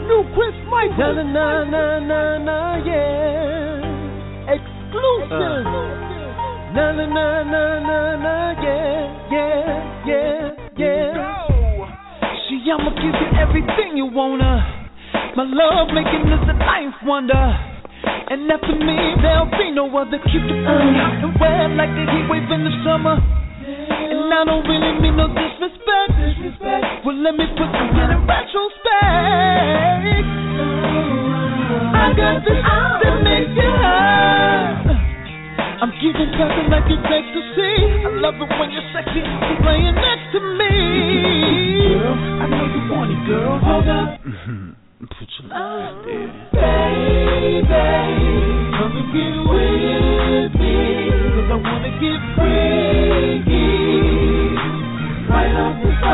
New Chris Michael, na na na na yeah, exclusive, uh. na na na na na yeah, yeah, yeah, yeah. Go. She, I'ma give you everything you wanna. My love making this a life wonder. And after me there'll be no other. Keep the sun hot and wet like the heat wave in the summer. And I don't really mean no disrespect. disrespect. Well, let me put you in a retrospect. I got this out that makes you high. I'm giving something like it takes to see. I love it when you're sexy and laying next to me. Girl, I know you want it, girl. Hold up. Put your life there. Baby, come and get with me. Cause I wanna get free. Get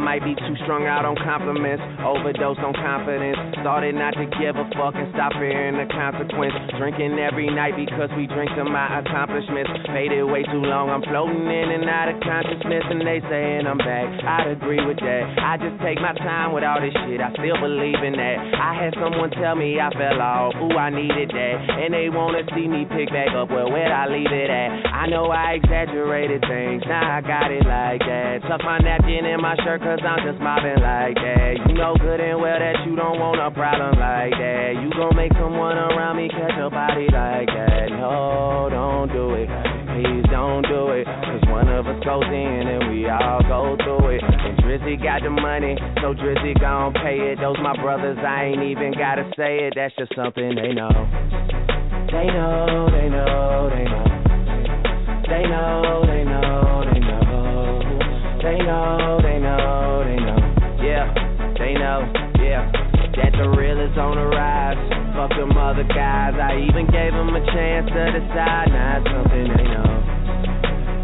might be too strung out on compliments, overdosed on confidence, started not to give a fuck and stop fearing the consequence. Drinking every night because we drink to my accomplishments. Faded way too long, I'm floating in and out of consciousness, and they saying I'm back. I'd agree with that. I just take my time with all this shit, I still believe in that. I had someone tell me I fell off, ooh, I needed that. And they wanna see me pick back up, well, where'd I leave it at? I know I exaggerated things, now I got it like that. Tuck my napkin in my shirt, cause I'm just mobbing like that. You know good and well that you don't want a problem like that. You gon' make someone around me catch a body like that. No, don't do it, please don't do it, cause one of us goes in and we all go through it. And Drizzy got the money, so Drizzy gon' pay it. Those my brothers, I ain't even gotta say it, that's just something they know. They know, they know, they know. They know, they know, they know. They know, they know, they know. Yeah, they know, yeah. That the real is on the rise. Fuck them other guys, I even gave them a chance to decide. Now it's something they know.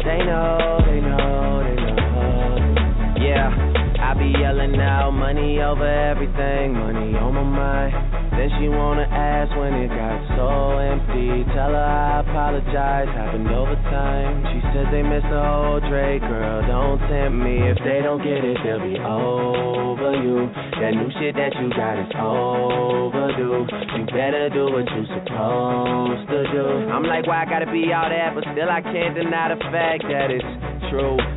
They know, they know, they know. Yeah, I be yelling out money over everything, money on my mind. Then she wanna ask when it got so empty. Tell her I apologize, happened over time. She said they missed the whole Drake, girl, don't tempt me. If they don't get it, they'll be over you. That new shit that you got is overdue. You better do what you supposed to do. I'm like, why I gotta be all that? But still I can't deny the fact that it's true.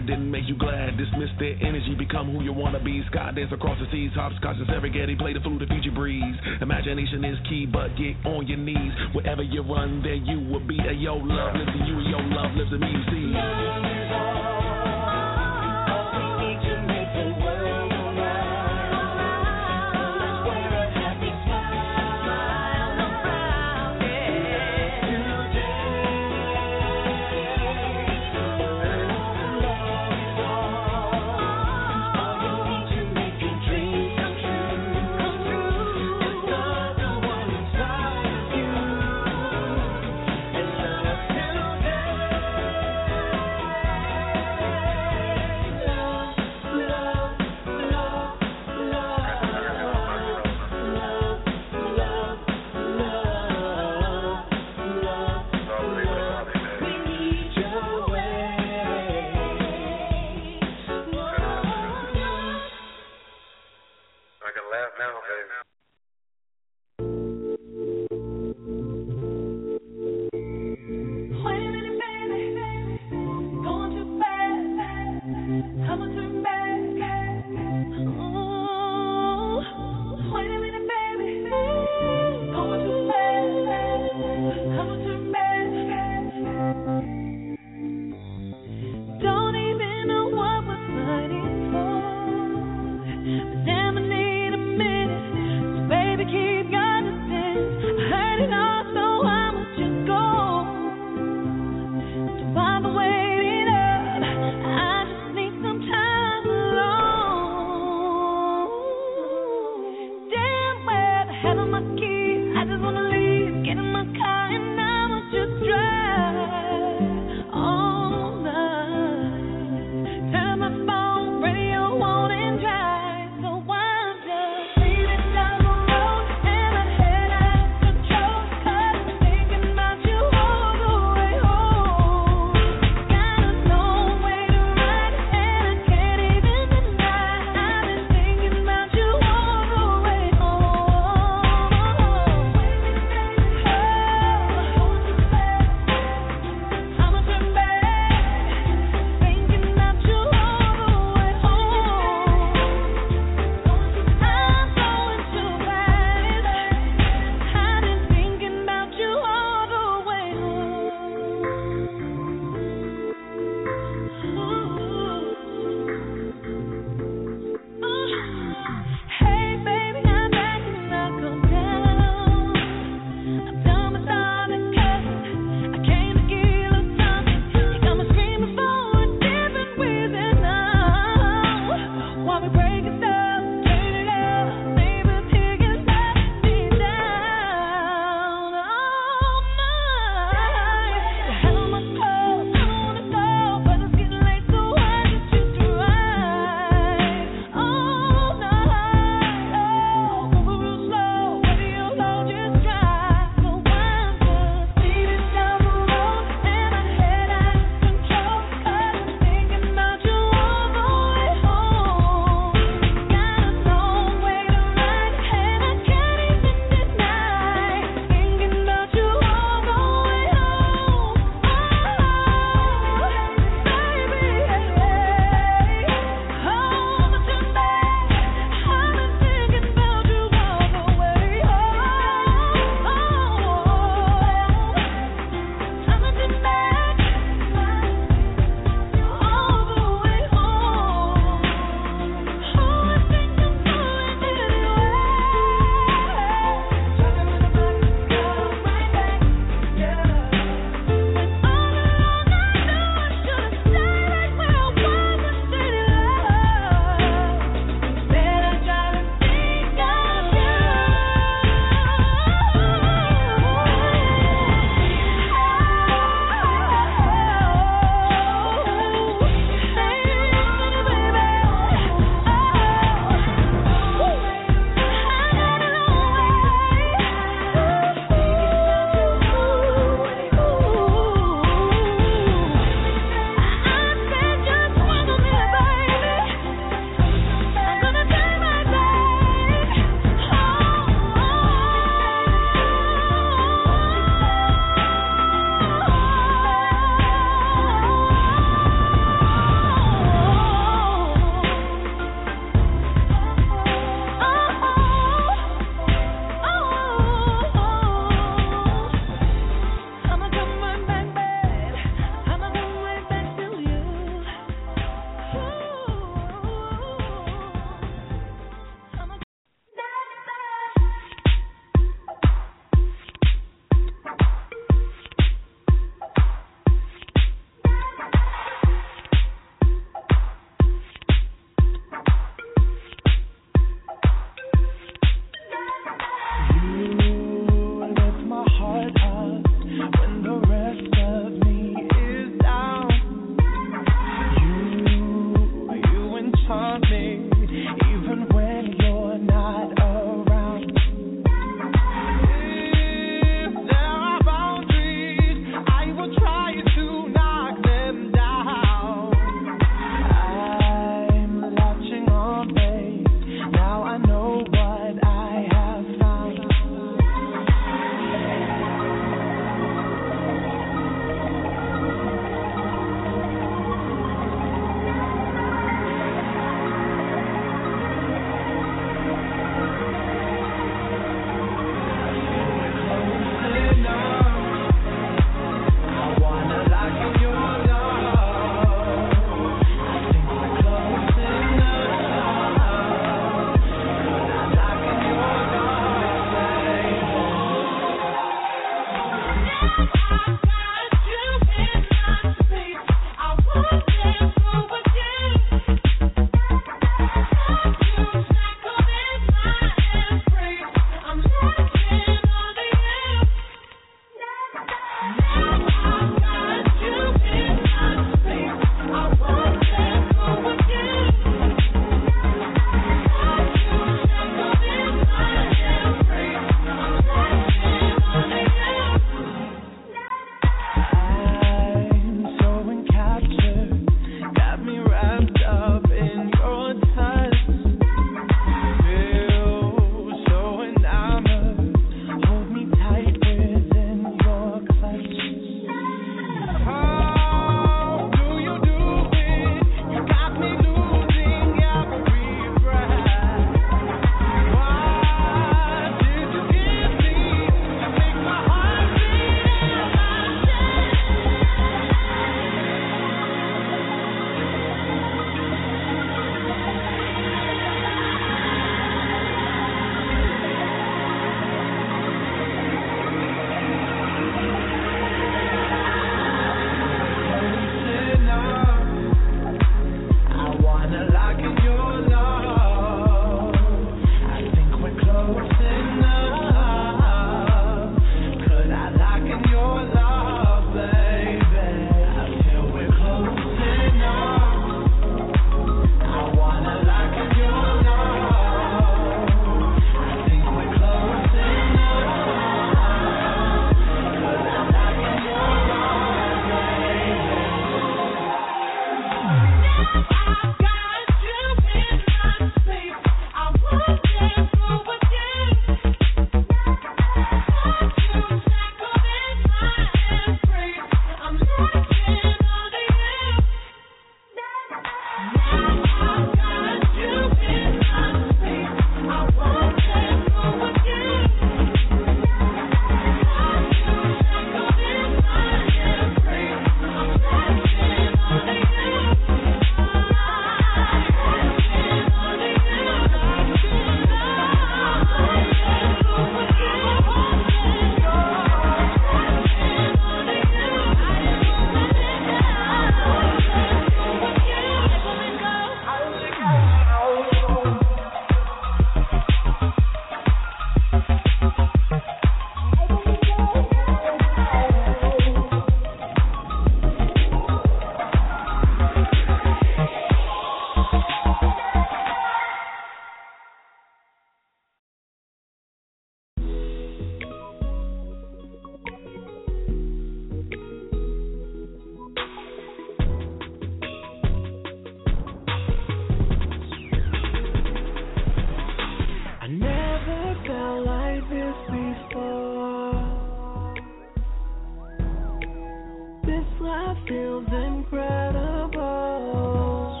feels incredible.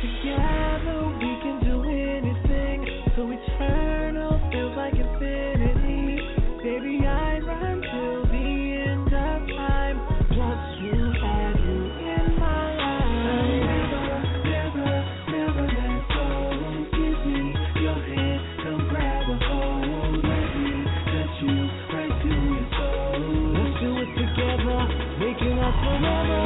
Together we can do anything, so eternal feels like infinity. Baby, I run till the end of time. Plus you had you in my life. Never, never, never let go. Give me your hand, come grab a hold. Let me let you right to your soul. Let's do it together, making us forever.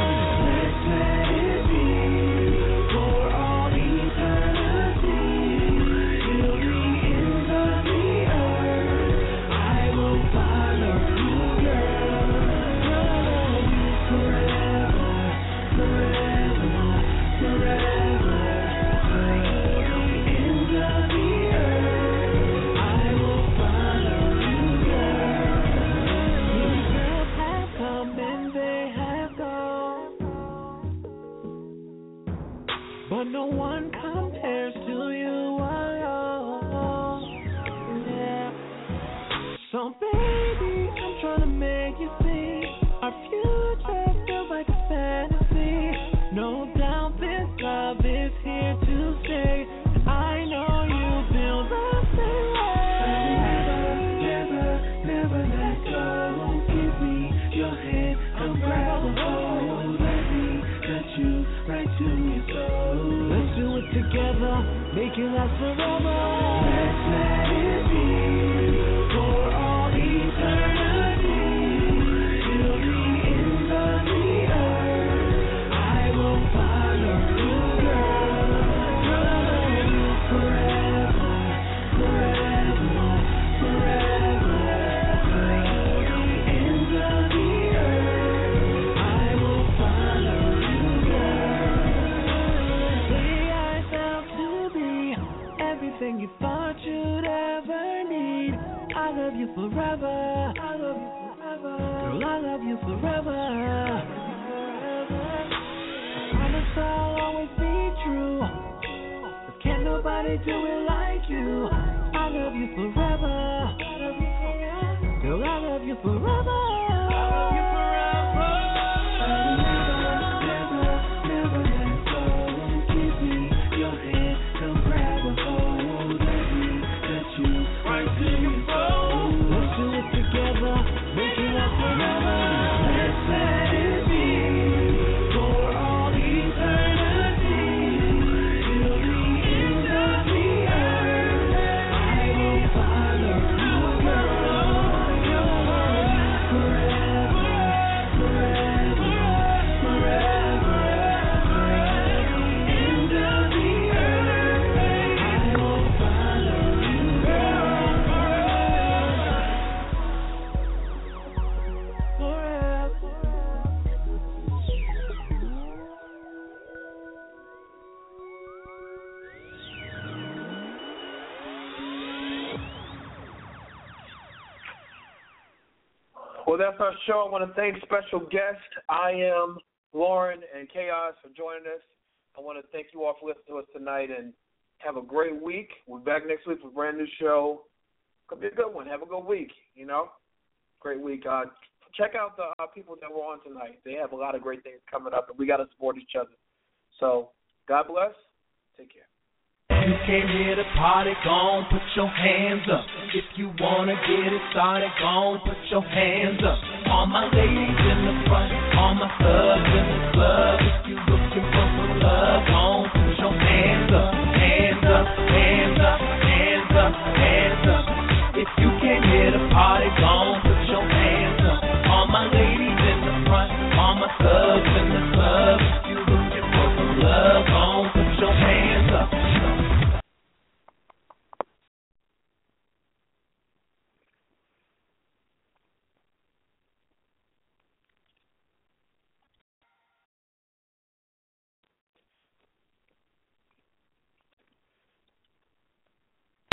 No one compares to you alone. Yeah. So baby, I'm trying to make you see our future feels like a fantasy. No doubt this love is here to stay. I know you feel the same way. Never, never, never let go. Give me your hand, I'm grabbing hold. Let me touch you right to your soul. Together, making us forever. Let's let it be for all eternity. Till the end of the earth, I will follow you, girl. Follow you forever, forever, forever. Till the end of the earth, I will follow you, girl. Everything you thought you'd ever need. I love you forever. I love you forever. Girl, I love you forever. I promise I'll always be true. But can't nobody do it like you. I love you forever. Girl, I love you forever. That's our show. I want to thank special guest I Am, Lauren, and Chaos for joining us. I want to thank you all for listening to us tonight, and have a great week. We're back next week with a brand new show. Could be a good one. Have a good week, you know. Great week. Uh, check out the uh, people that were on tonight. They have a lot of great things coming up, and we got to support each other. So God bless. Take care. You came here to party, gon' put your hands up. If you wanna get it started, gon' put your hands up. All my ladies in the front, all my thugs in the club. If you looking for some love, gon'